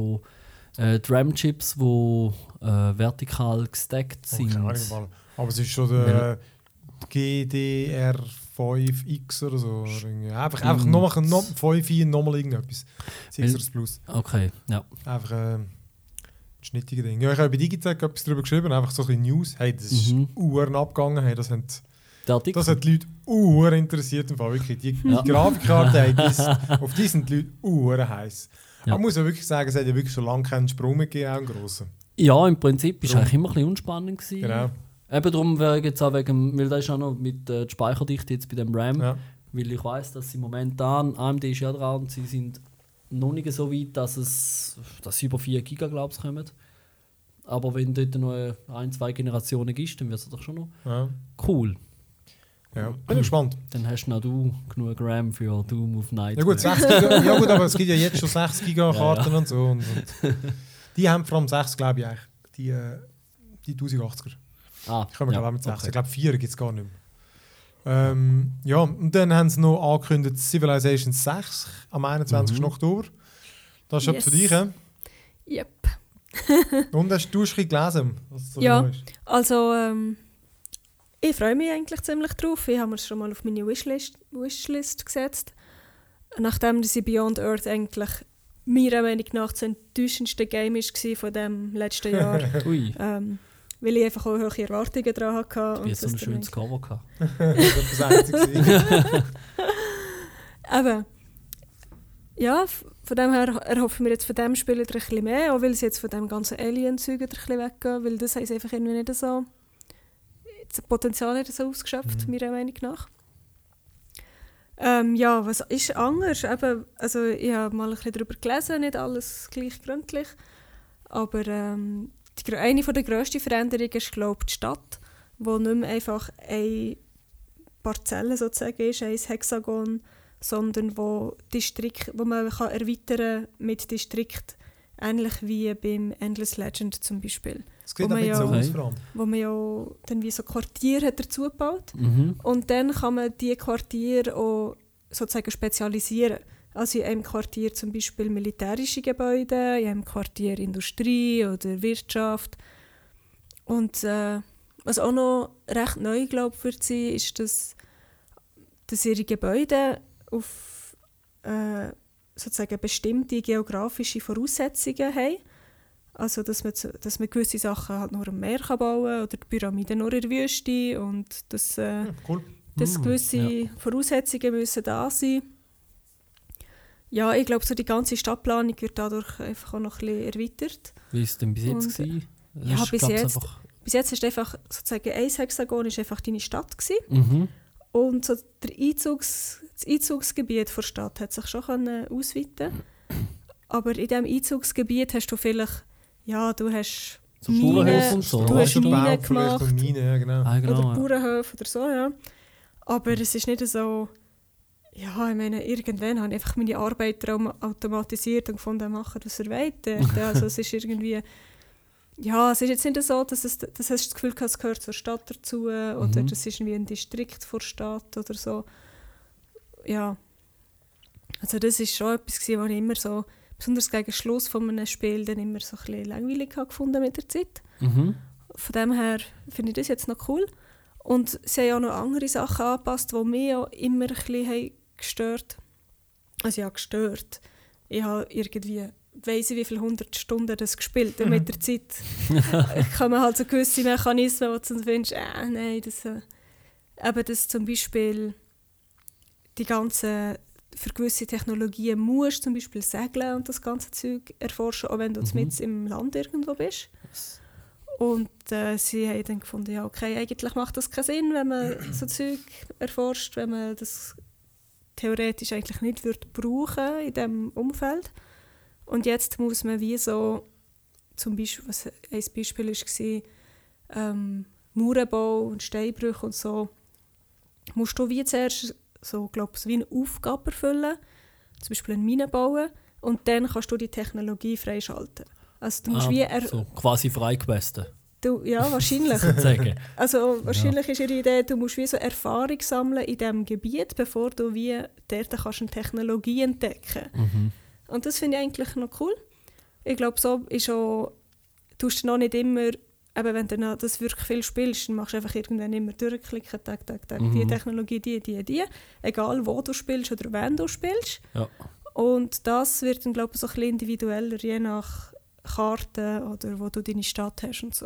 RAM-Chips, die vertikal gestackt sind? Aber es ist schon der GDR5X oder so. Einfach nochmal 5i, nochmal irgendetwas. 6 Plus. Okay, ja. Einfach schnittige Dinge. Ja, ich habe bei Digitec etwas darüber geschrieben, einfach so ein bisschen News. Hey, das ist Uhren abgegangen. Hey, das hat die Leute interessiert im Fall, wirklich. Die Grafikkarte auf die sind die Leute heiß. Ja. Man muss ja wirklich sagen, es hat ja wirklich schon lange keinen Sprung gegeben, auch einen grossen. Ja, im Prinzip war es eigentlich immer ein bisschen unspannend gewesen. Genau. Eben darum wäre jetzt auch wegen, weil das ist auch noch mit der Speicherdichte jetzt bei dem RAM, weil ich weiss, dass sie momentan, AMD ist ja dran und sie sind noch nicht so weit, dass sie über 4 Giga, glaube ich, kommen. Aber wenn dort noch 1-2 Generationen gibt, dann wird es doch schon noch cool. Ja, bin gespannt. Dann hast noch du genug RAM für Doom auf Night. Ja gut, 6 Giga, aber es gibt ja jetzt schon 6 Giga Karten und so. Und die haben vor allem 6, glaube ich, die 1080er. Ich komme auch mit 6. Okay. Ich glaube, 4 gibt es gar nicht mehr. Und dann haben sie noch angekündigt Civilization 6 am 21. Oktober. Das ist für dich, hä? Yep. Und hast du schon gelesen, was so neu ist? Also... Ich freue mich eigentlich ziemlich drauf. Ich habe mir schon mal auf meine Wishlist gesetzt. Nachdem sie Beyond Earth eigentlich meiner Meinung nach das enttäuschendste Game war von dem letzten Jahr. Weil ich einfach auch hohe Erwartungen daran hatte. Du hast so ein schönes Cover gehabt. Das war das Einzige. Aber ja, von dem her erhoffen wir jetzt von dem Spiel ein bisschen mehr. Auch weil sie jetzt von dem ganzen Alien-Zeug ein bisschen weggehen. Weil das haben sie einfach irgendwie nicht so... Das Potenzial hat es ausgeschöpft, meiner Meinung nach. Was ist anders? Eben, also ich habe mal ein bisschen darüber gelesen, nicht alles gleich gründlich. Aber eine der grössten Veränderungen ist, glaube ich, die Stadt, wo nicht mehr einfach eine Parzelle sozusagen ist, ein Hexagon, sondern wo man erweitern kann mit Distrikten, Ähnlich wie beim Endless Legend zum Beispiel. Das sieht man ja so aus, wo man ja dann wie so Quartiere hat dazu gebaut. Mhm. Und dann kann man diese Quartiere auch sozusagen spezialisieren. Also in einem Quartier zum Beispiel militärische Gebäude, in einem Quartier Industrie oder Wirtschaft. Und was auch noch recht neu, glaube ich, für sie ist, dass ihre Gebäude auf sozusagen bestimmte geografische Voraussetzungen haben. Also dass man gewisse Sachen halt nur am Meer bauen kann oder die Pyramiden nur in der Wüste. Und dass gewisse Voraussetzungen müssen da sein. Ja, ich glaube, so die ganze Stadtplanung wird dadurch einfach auch noch ein bisschen erweitert. Wie war es denn bis jetzt? Bis jetzt ist einfach sozusagen ein Hexagon ist einfach deine Stadt gewesen. Mhm. Und so das Einzugsgebiet der Stadt hat sich schon ausweiten. Aber in diesem Einzugsgebiet hast du vielleicht, ja, du hast so Minen, so. Du hast Minen gemacht. Oder Minen, ja, genau. Oder Bauernhöfe oder so, ja. Aber es ist nicht so, ja, ich meine, irgendwann habe ich einfach meine Arbeit automatisiert und gefunden, machen, was er wollte. Also es ist irgendwie, ja, es ist jetzt nicht so, dass hast du das Gefühl hast, es gehört zur Stadt dazu oder das ist irgendwie ein Distrikt der Stadt oder so. Ja, also das war schon etwas, was ich immer so, besonders gegen Schluss von einem Spiel, dann immer so ein bisschen langweilig gefunden mit der Zeit. Mhm. Von dem her finde ich das jetzt noch cool. Und sie haben auch noch andere Sachen angepasst, die mich auch immer ein bisschen gestört haben. Also ja, gestört. Ich habe irgendwie, weiss ich, wie viele 100 Stunden das gespielt habe. Mit der Zeit kann man halt so gewisse Mechanismen, wo du findest, nein, das... Eben, dass zum Beispiel die ganzen... Für gewisse Technologien musst du zum Beispiel segeln und das ganze Zeug erforschen, auch wenn du mitten im Land irgendwo bist. Und sie haben dann gefunden, ja okay, eigentlich macht das keinen Sinn, wenn man so Zeug erforscht, wenn man das theoretisch eigentlich nicht würde brauchen in diesem Umfeld. Und jetzt muss man wie so, zum Beispiel, was ein Beispiel war, Mauernbau und Steinbrüche und so, musst du wie zuerst so, glaub, wie eine Aufgabe erfüllen, zum Beispiel eine Mine bauen und dann kannst du die Technologie freischalten. Also du musst so quasi freigewesten. Ja, wahrscheinlich. Also wahrscheinlich ist ihre Idee, du musst wie so Erfahrung sammeln in diesem Gebiet, bevor du wie dort kannst eine Technologie entdecken. Mhm. Und das finde ich eigentlich noch cool. Ich glaube, so ist auch, tust du noch nicht immer, eben wenn du das wirklich viel spielst, dann machst du einfach irgendwann immer durchklicken, tag, die Technologie, die. Egal wo du spielst oder wann du spielst. Ja. Und das wird dann, glaube ich, so ein bisschen individueller, je nach Karte oder wo du deine Stadt hast und so.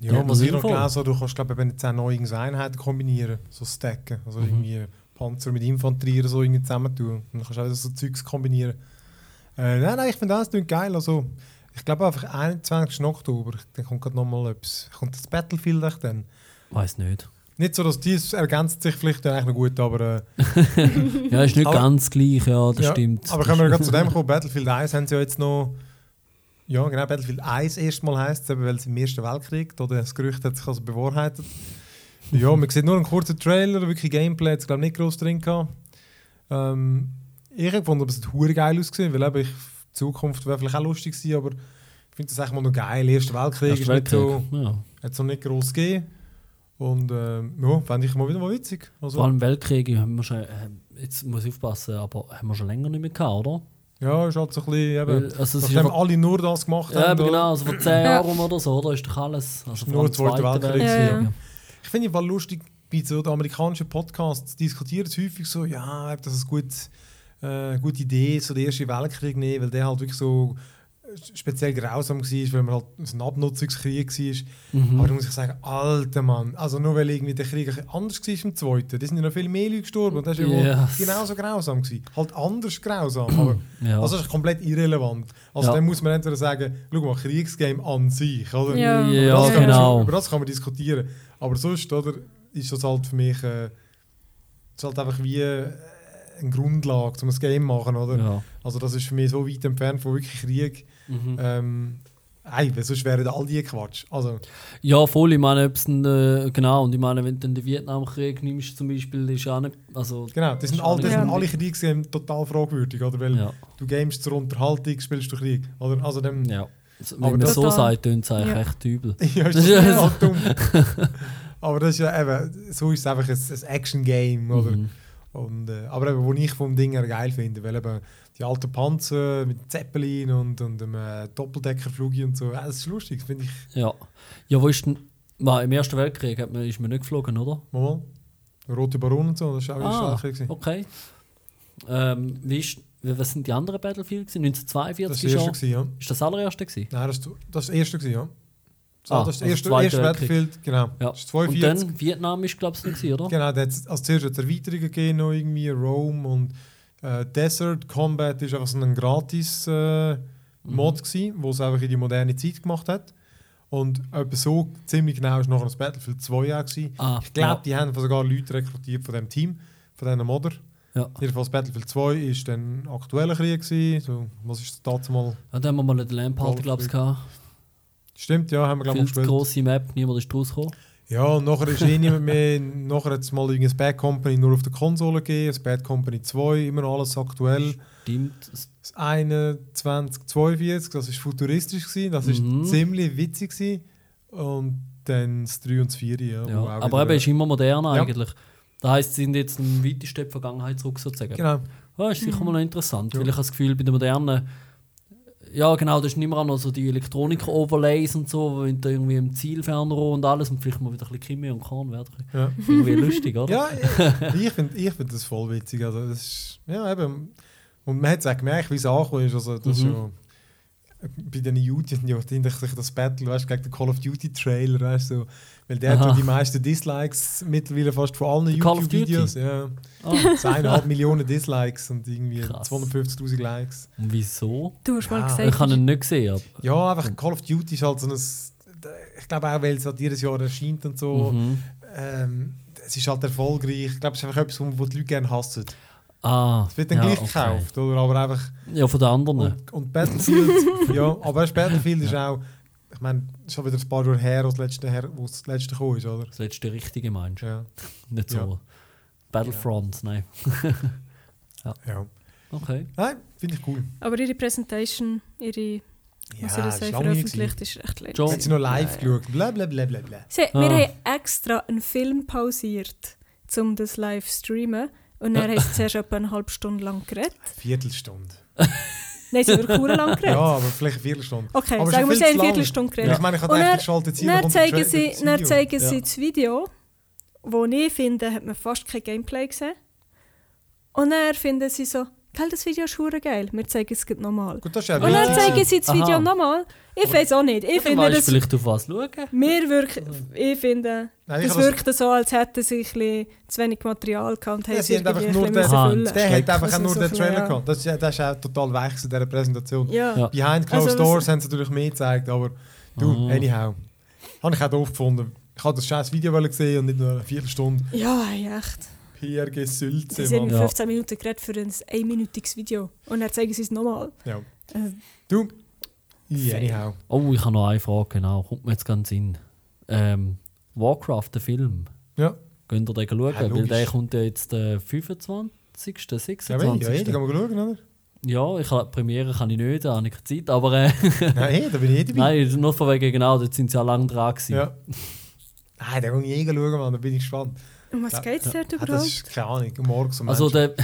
Ja, was ich noch gelesen habe, du kannst, glaube ich, eben jetzt auch noch irgendeine Einheiten kombinieren, so stacken, also irgendwie Panzer mit Infanterie oder so irgendwie zusammentun. Dann kannst du auch so Zeugs kombinieren. Nein, ich finde das klingt geil, also... Ich glaube einfach 21. Oktober, dann kommt gerade nochmal etwas. Kommt das Battlefield dann? Weiß nicht. Nicht so, dass dies ergänzt sich vielleicht eigentlich noch gut, aber... ja, ist nicht aber, ganz gleich, ja, das ja, stimmt. Aber können wir gerade zu dem kommen, Battlefield 1 haben sie ja jetzt noch... Ja, genau, Battlefield 1 erstmal heisst es, weil es im Ersten Weltkrieg, oder das Gerücht hat sich also bewahrheitet. Ja, man sieht nur einen kurzen Trailer, wirklich Gameplay hat es glaube ich nicht groß drin gehabt. Ich habe gefunden, ob es verdammt geil ausgesehen, weil eben ich... Zukunft wäre vielleicht auch lustig gewesen, aber ich finde das eigentlich mal noch geil. Erster Weltkrieg ist nicht so, hat es noch nicht gross gegeben. Und ja, fände ich mal wieder mal witzig. Also, vor allem Weltkriege haben wir schon, jetzt muss ich aufpassen, aber haben wir schon länger nicht mehr gehabt, oder? Ja, ist halt so ein bisschen, eben, also nachdem einfach, alle nur das gemacht haben. Ja, genau, also vor 10 Jahren oder so, oder ist doch alles. Also nur der Zweite Weltkrieg. Ja. Ich finde es lustig, bei so den amerikanischen Podcasts diskutieren sie häufig so, ja, das ist gut. Gute Idee, so den Ersten Weltkrieg nehmen, weil der halt wirklich so speziell grausam war, weil man halt ein Abnutzungskrieg war. Mhm. Aber da muss ich sagen, alter Mann, also nur weil irgendwie der Krieg anders war als im Zweiten, da sind ja noch viel mehr Leute gestorben und das war ja genauso grausam gewesen. Halt anders grausam, aber also das ist komplett irrelevant. Also dann muss man entweder sagen, schau mal, Kriegsgame an sich, oder? Ja, ja genau. Über das kann man diskutieren. Aber sonst, oder, ist das halt für mich ist halt einfach wie... eine Grundlage, um ein Game zu machen. Oder? Ja. Also das ist für mich so weit entfernt von wirklich Krieg. Mhm. Eben, sonst wären all die Quatsch. Also. Ja, voll. Ich meine, genau. Und ich meine, wenn du den Vietnamkrieg nimmst, zum Beispiel, ist ja auch nicht. Also, genau, das sind, alle Kriege total fragwürdig, oder? Weil du gamest zur Unterhaltung, spielst du Krieg. Oder? Also dem, wenn aber man das so sagt, tönt es eigentlich echt übel. Ja, ist das ja dumm. Aber das ist ja eben, so ist es einfach ein Action-Game, oder? Mhm. Und, aber eben, was ich vom Ding her geil finde, weil eben die alten Panzer mit Zeppelin und einem Doppeldeckerflug und so, das ist lustig, finde ich. Ja, wo ist denn, im Ersten Weltkrieg ist man nicht geflogen, oder? Mal, Rote Baron und so, das war auch schlecht. Okay. Was sind die anderen Battlefields? 1942 schon? Das war ja. Ist das allererste gewesen? Nein, das erste gewesen, ja. So, das ist das erste Battlefield, genau. Ja. Das ist und dann Vietnam ist, glaube ich, nicht, oder? Genau, da hat es zuerst eine Erweiterung gegeben, noch irgendwie Rome und Desert Combat ist einfach so ein gratis Mod gewesen, wo es einfach in die moderne Zeit gemacht hat. Und etwa so ziemlich genau ist nachher das Battlefield 2 auch gewesen. Ich glaube, die haben sogar Leute rekrutiert von dem Team, von diesen Modder. Ja. Jedenfalls Battlefield 2 ist dann aktueller Krieg gewesen. So, was ist das mal? Ja, da haben wir mal den Lamp-Halter, glaube ich, gehabt. Stimmt, ja, haben wir glaube ich gespielt. Grosse Map, niemand ist rausgekommen. Ja, und nachher ist niemand mehr. Nachher hat es mal irgendein Bad Company nur auf der Konsole gegeben, Bad Company 2, immer alles aktuell. Stimmt. Das 2142, das war futuristisch, das war ziemlich witzig gewesen. Und dann das 3 und das 4, ja. Aber eben ist immer modern eigentlich. Das heisst, sie sind jetzt im weitesten in die Vergangenheit zurück, sozusagen. Genau. Ja, ist sicher mal noch interessant, weil ich das Gefühl bei den modernen. Ja, genau, das ist nicht mehr auch noch so die Elektroniker-Overlays und so, wenn du irgendwie im Zielfernrohr und alles und vielleicht mal wieder ein bisschen Kimi und Korn wäre irgendwie lustig, oder? Ja, ich find das voll witzig. Also, das ist, ja, eben. Und man hat es auch gemerkt, wie es angekommen ist. Also, das ist ja, bei den YouTube sich das Battle, weißt, gegen den Call of Duty-Trailer, weißt du, so, weil der hat die meisten Dislikes mittlerweile fast von allen YouTube-Videos. Ja. Oh. 1,5 Millionen Dislikes und irgendwie 250'000 Likes. Und wieso? Du hast mal gesagt. Ich habe ihn nicht gesehen. Ja, einfach Call of Duty ist halt so ein. Ich glaube auch, weil es halt jedes Jahr erscheint und so. Mhm. Es ist halt erfolgreich. Ich glaube, es ist einfach etwas, was die Leute gerne hassen. Es wird dann gleich gekauft, oder? Aber einfach. Ja, von den anderen. Und Battlefield. Aber Battlefield ist auch. Ich meine, schon wieder ein paar Jahre her, wo das letzte gekommen ist, oder? Das letzte richtige, meinst du? Ja. Nicht so. Ja. Battlefront, nein. Ja. Okay. Nein, finde ich cool. Aber ihre Präsentation, was ihr selber veröffentlicht, ist echt leer. Hat sie noch live geschaut? Blablabla. Wir haben extra einen Film pausiert, um das live zu streamen. Und dann haben sie zuerst etwa eine halbe Stunde lang geredet. Eine Viertelstunde. Nein, sie haben über lang geredet. Ja, aber vielleicht eine Viertelstunde. Okay, aber sagen wir, sie haben eine Viertelstunde geredet. Ja. Ich meine, ich habe echt geschaltet, dann zeigen sie das Video, wo ich finde, hat man fast kein Gameplay gesehen. Und dann finden sie so, das Video ist verdammt geil, wir zeigen es nochmal. Und dann zeigen sie das Video nochmal. Ich weiß auch nicht. Ich finde, das vielleicht auf was schauen. Ich finde, es wirkt so, als hätten sie ein bisschen zu wenig Material gehabt. Ja, sie haben einfach nur den Trailer gehabt. Das ist auch total weich in dieser Präsentation. Ja. Behind Closed Doors haben sie natürlich mehr gezeigt, aber anyhow. Habe ich auch doof gefunden. Ich wollte das scheiß Video gesehen und nicht nur eine Viertelstunde. Ja, echt. PR Gesülze. Sie haben 15 Minuten geredet für ein einminütiges Video. Und dann zeigen sie es nochmal. Ja. Anyhow. Oh, ich habe noch eine Frage, genau. Kommt mir jetzt ganz in. Warcraft, der Film. Ja. Könnt ihr den schauen? Weil der kommt ja jetzt den 25., 26. Ja, kann man schauen, oder? Ja, Premiere kann ich nicht, da habe ich keine Zeit, aber... Nein, da bin ich eh dabei. Nein, nur von wegen, genau, dort sind sie ja lange dran gewesen. Ja. Nein, da kann ich eh schauen, Mann, da bin ich gespannt. Um was geht es dort überhaupt? Das ist keine Ahnung, morgens um also der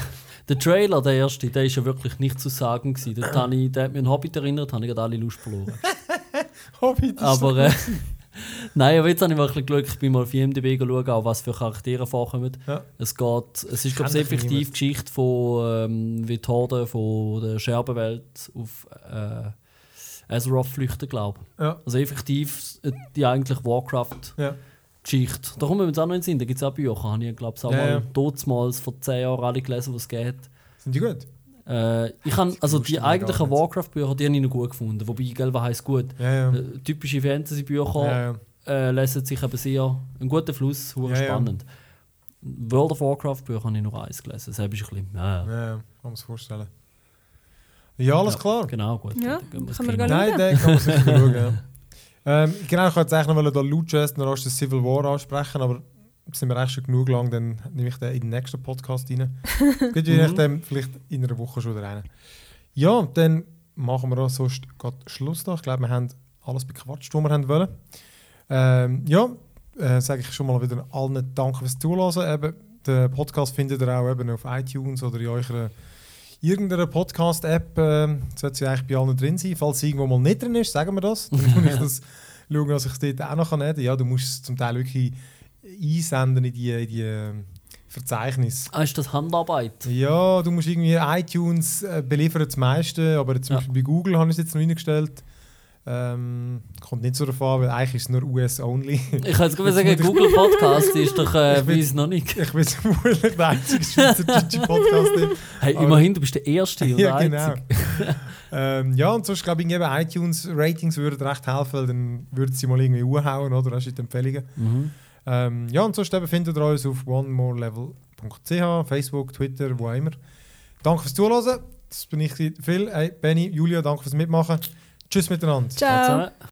Trailer, der erste, der war ja wirklich nicht zu sagen. Dort der hat mich an Hobbit erinnert, habe ich gerade alle Lust verloren. Hobbit ist aber, nein, aber jetzt habe ich mal ein bisschen Glück, ich bin mal auf IMDb schauen, auch was für Charaktere vorkommen. Ja. Es ist, glaube ich, effektiv die Geschichte von wie die Horde von der Scherbenwelt auf Azeroth flüchten, glaube ich. Ja. Also effektiv die eigentlich Warcraft-Geschichte. Da kommen wir jetzt auch noch in den Sinn, da gibt es auch Bücher, habe ich, glaube ich, auch mal damals vor 10 Jahren alle gelesen, was es gegeben hat. Sind die gut? Die eigentlichen Warcraft-Bücher, die habe ich noch gut gefunden. Wobei, was heisst gut? Ja. Typische Fantasy-Bücher lesen sich eben sehr. Ein guter Fluss, spannend. World of Warcraft-Bücher habe ich noch eins gelesen. Das habe ich ein bisschen. Ja, kann man sich vorstellen. Ja, alles klar. Genau, gut. Ja, können wir nein, den kann man sicher schauen. Ja. Genau, ich wollte jetzt eigentlich noch den Loot Chest und dann das Civil War ansprechen, aber sind wir eigentlich schon genug lang, dann nehme ich den in den nächsten Podcast rein. Geht je nachdem, vielleicht in einer Woche schon rein. Ja, dann machen wir auch sonst gerade Schluss da. Ich glaube, wir haben alles bequatscht, was wir haben wollen. Sage ich schon mal wieder allen Dank fürs Zuhören. Eben, den Podcast findet ihr auch eben auf iTunes oder in eurer irgendeiner Podcast-App. Sollte sie eigentlich bei allen drin sein. Falls sie irgendwo mal nicht drin ist, sagen wir das. Dann muss ich das schauen, dass ich es dort auch noch nehmen kann. Ja, du musst es zum Teil wirklich einsenden in die Verzeichnis. Ah, ist das Handarbeit? Ja, du musst irgendwie iTunes beliefern das meiste, aber zum Beispiel bei Google habe ich es jetzt noch reingestellt. Kommt nicht so davon an, weil eigentlich ist es nur US-only. Ich kann jetzt gerade sagen, Google Podcast ist doch weiss noch nicht. Ich bin vermutlich der einzige schweizerdeutsche Podcast. Hey, immerhin, du bist der Erste und ja, genau. Und sonst glaube ich, iTunes-Ratings würden recht helfen, weil dann würden sie mal irgendwie umhauen, oder? Das sind die Empfehlungen. Mhm. Und sonst findet ihr uns auf onemorelevel.ch, Facebook, Twitter, wo auch immer. Danke fürs Zuhören. Das bin ich, Phil, Benni, Julia, danke fürs Mitmachen. Tschüss miteinander. Ciao.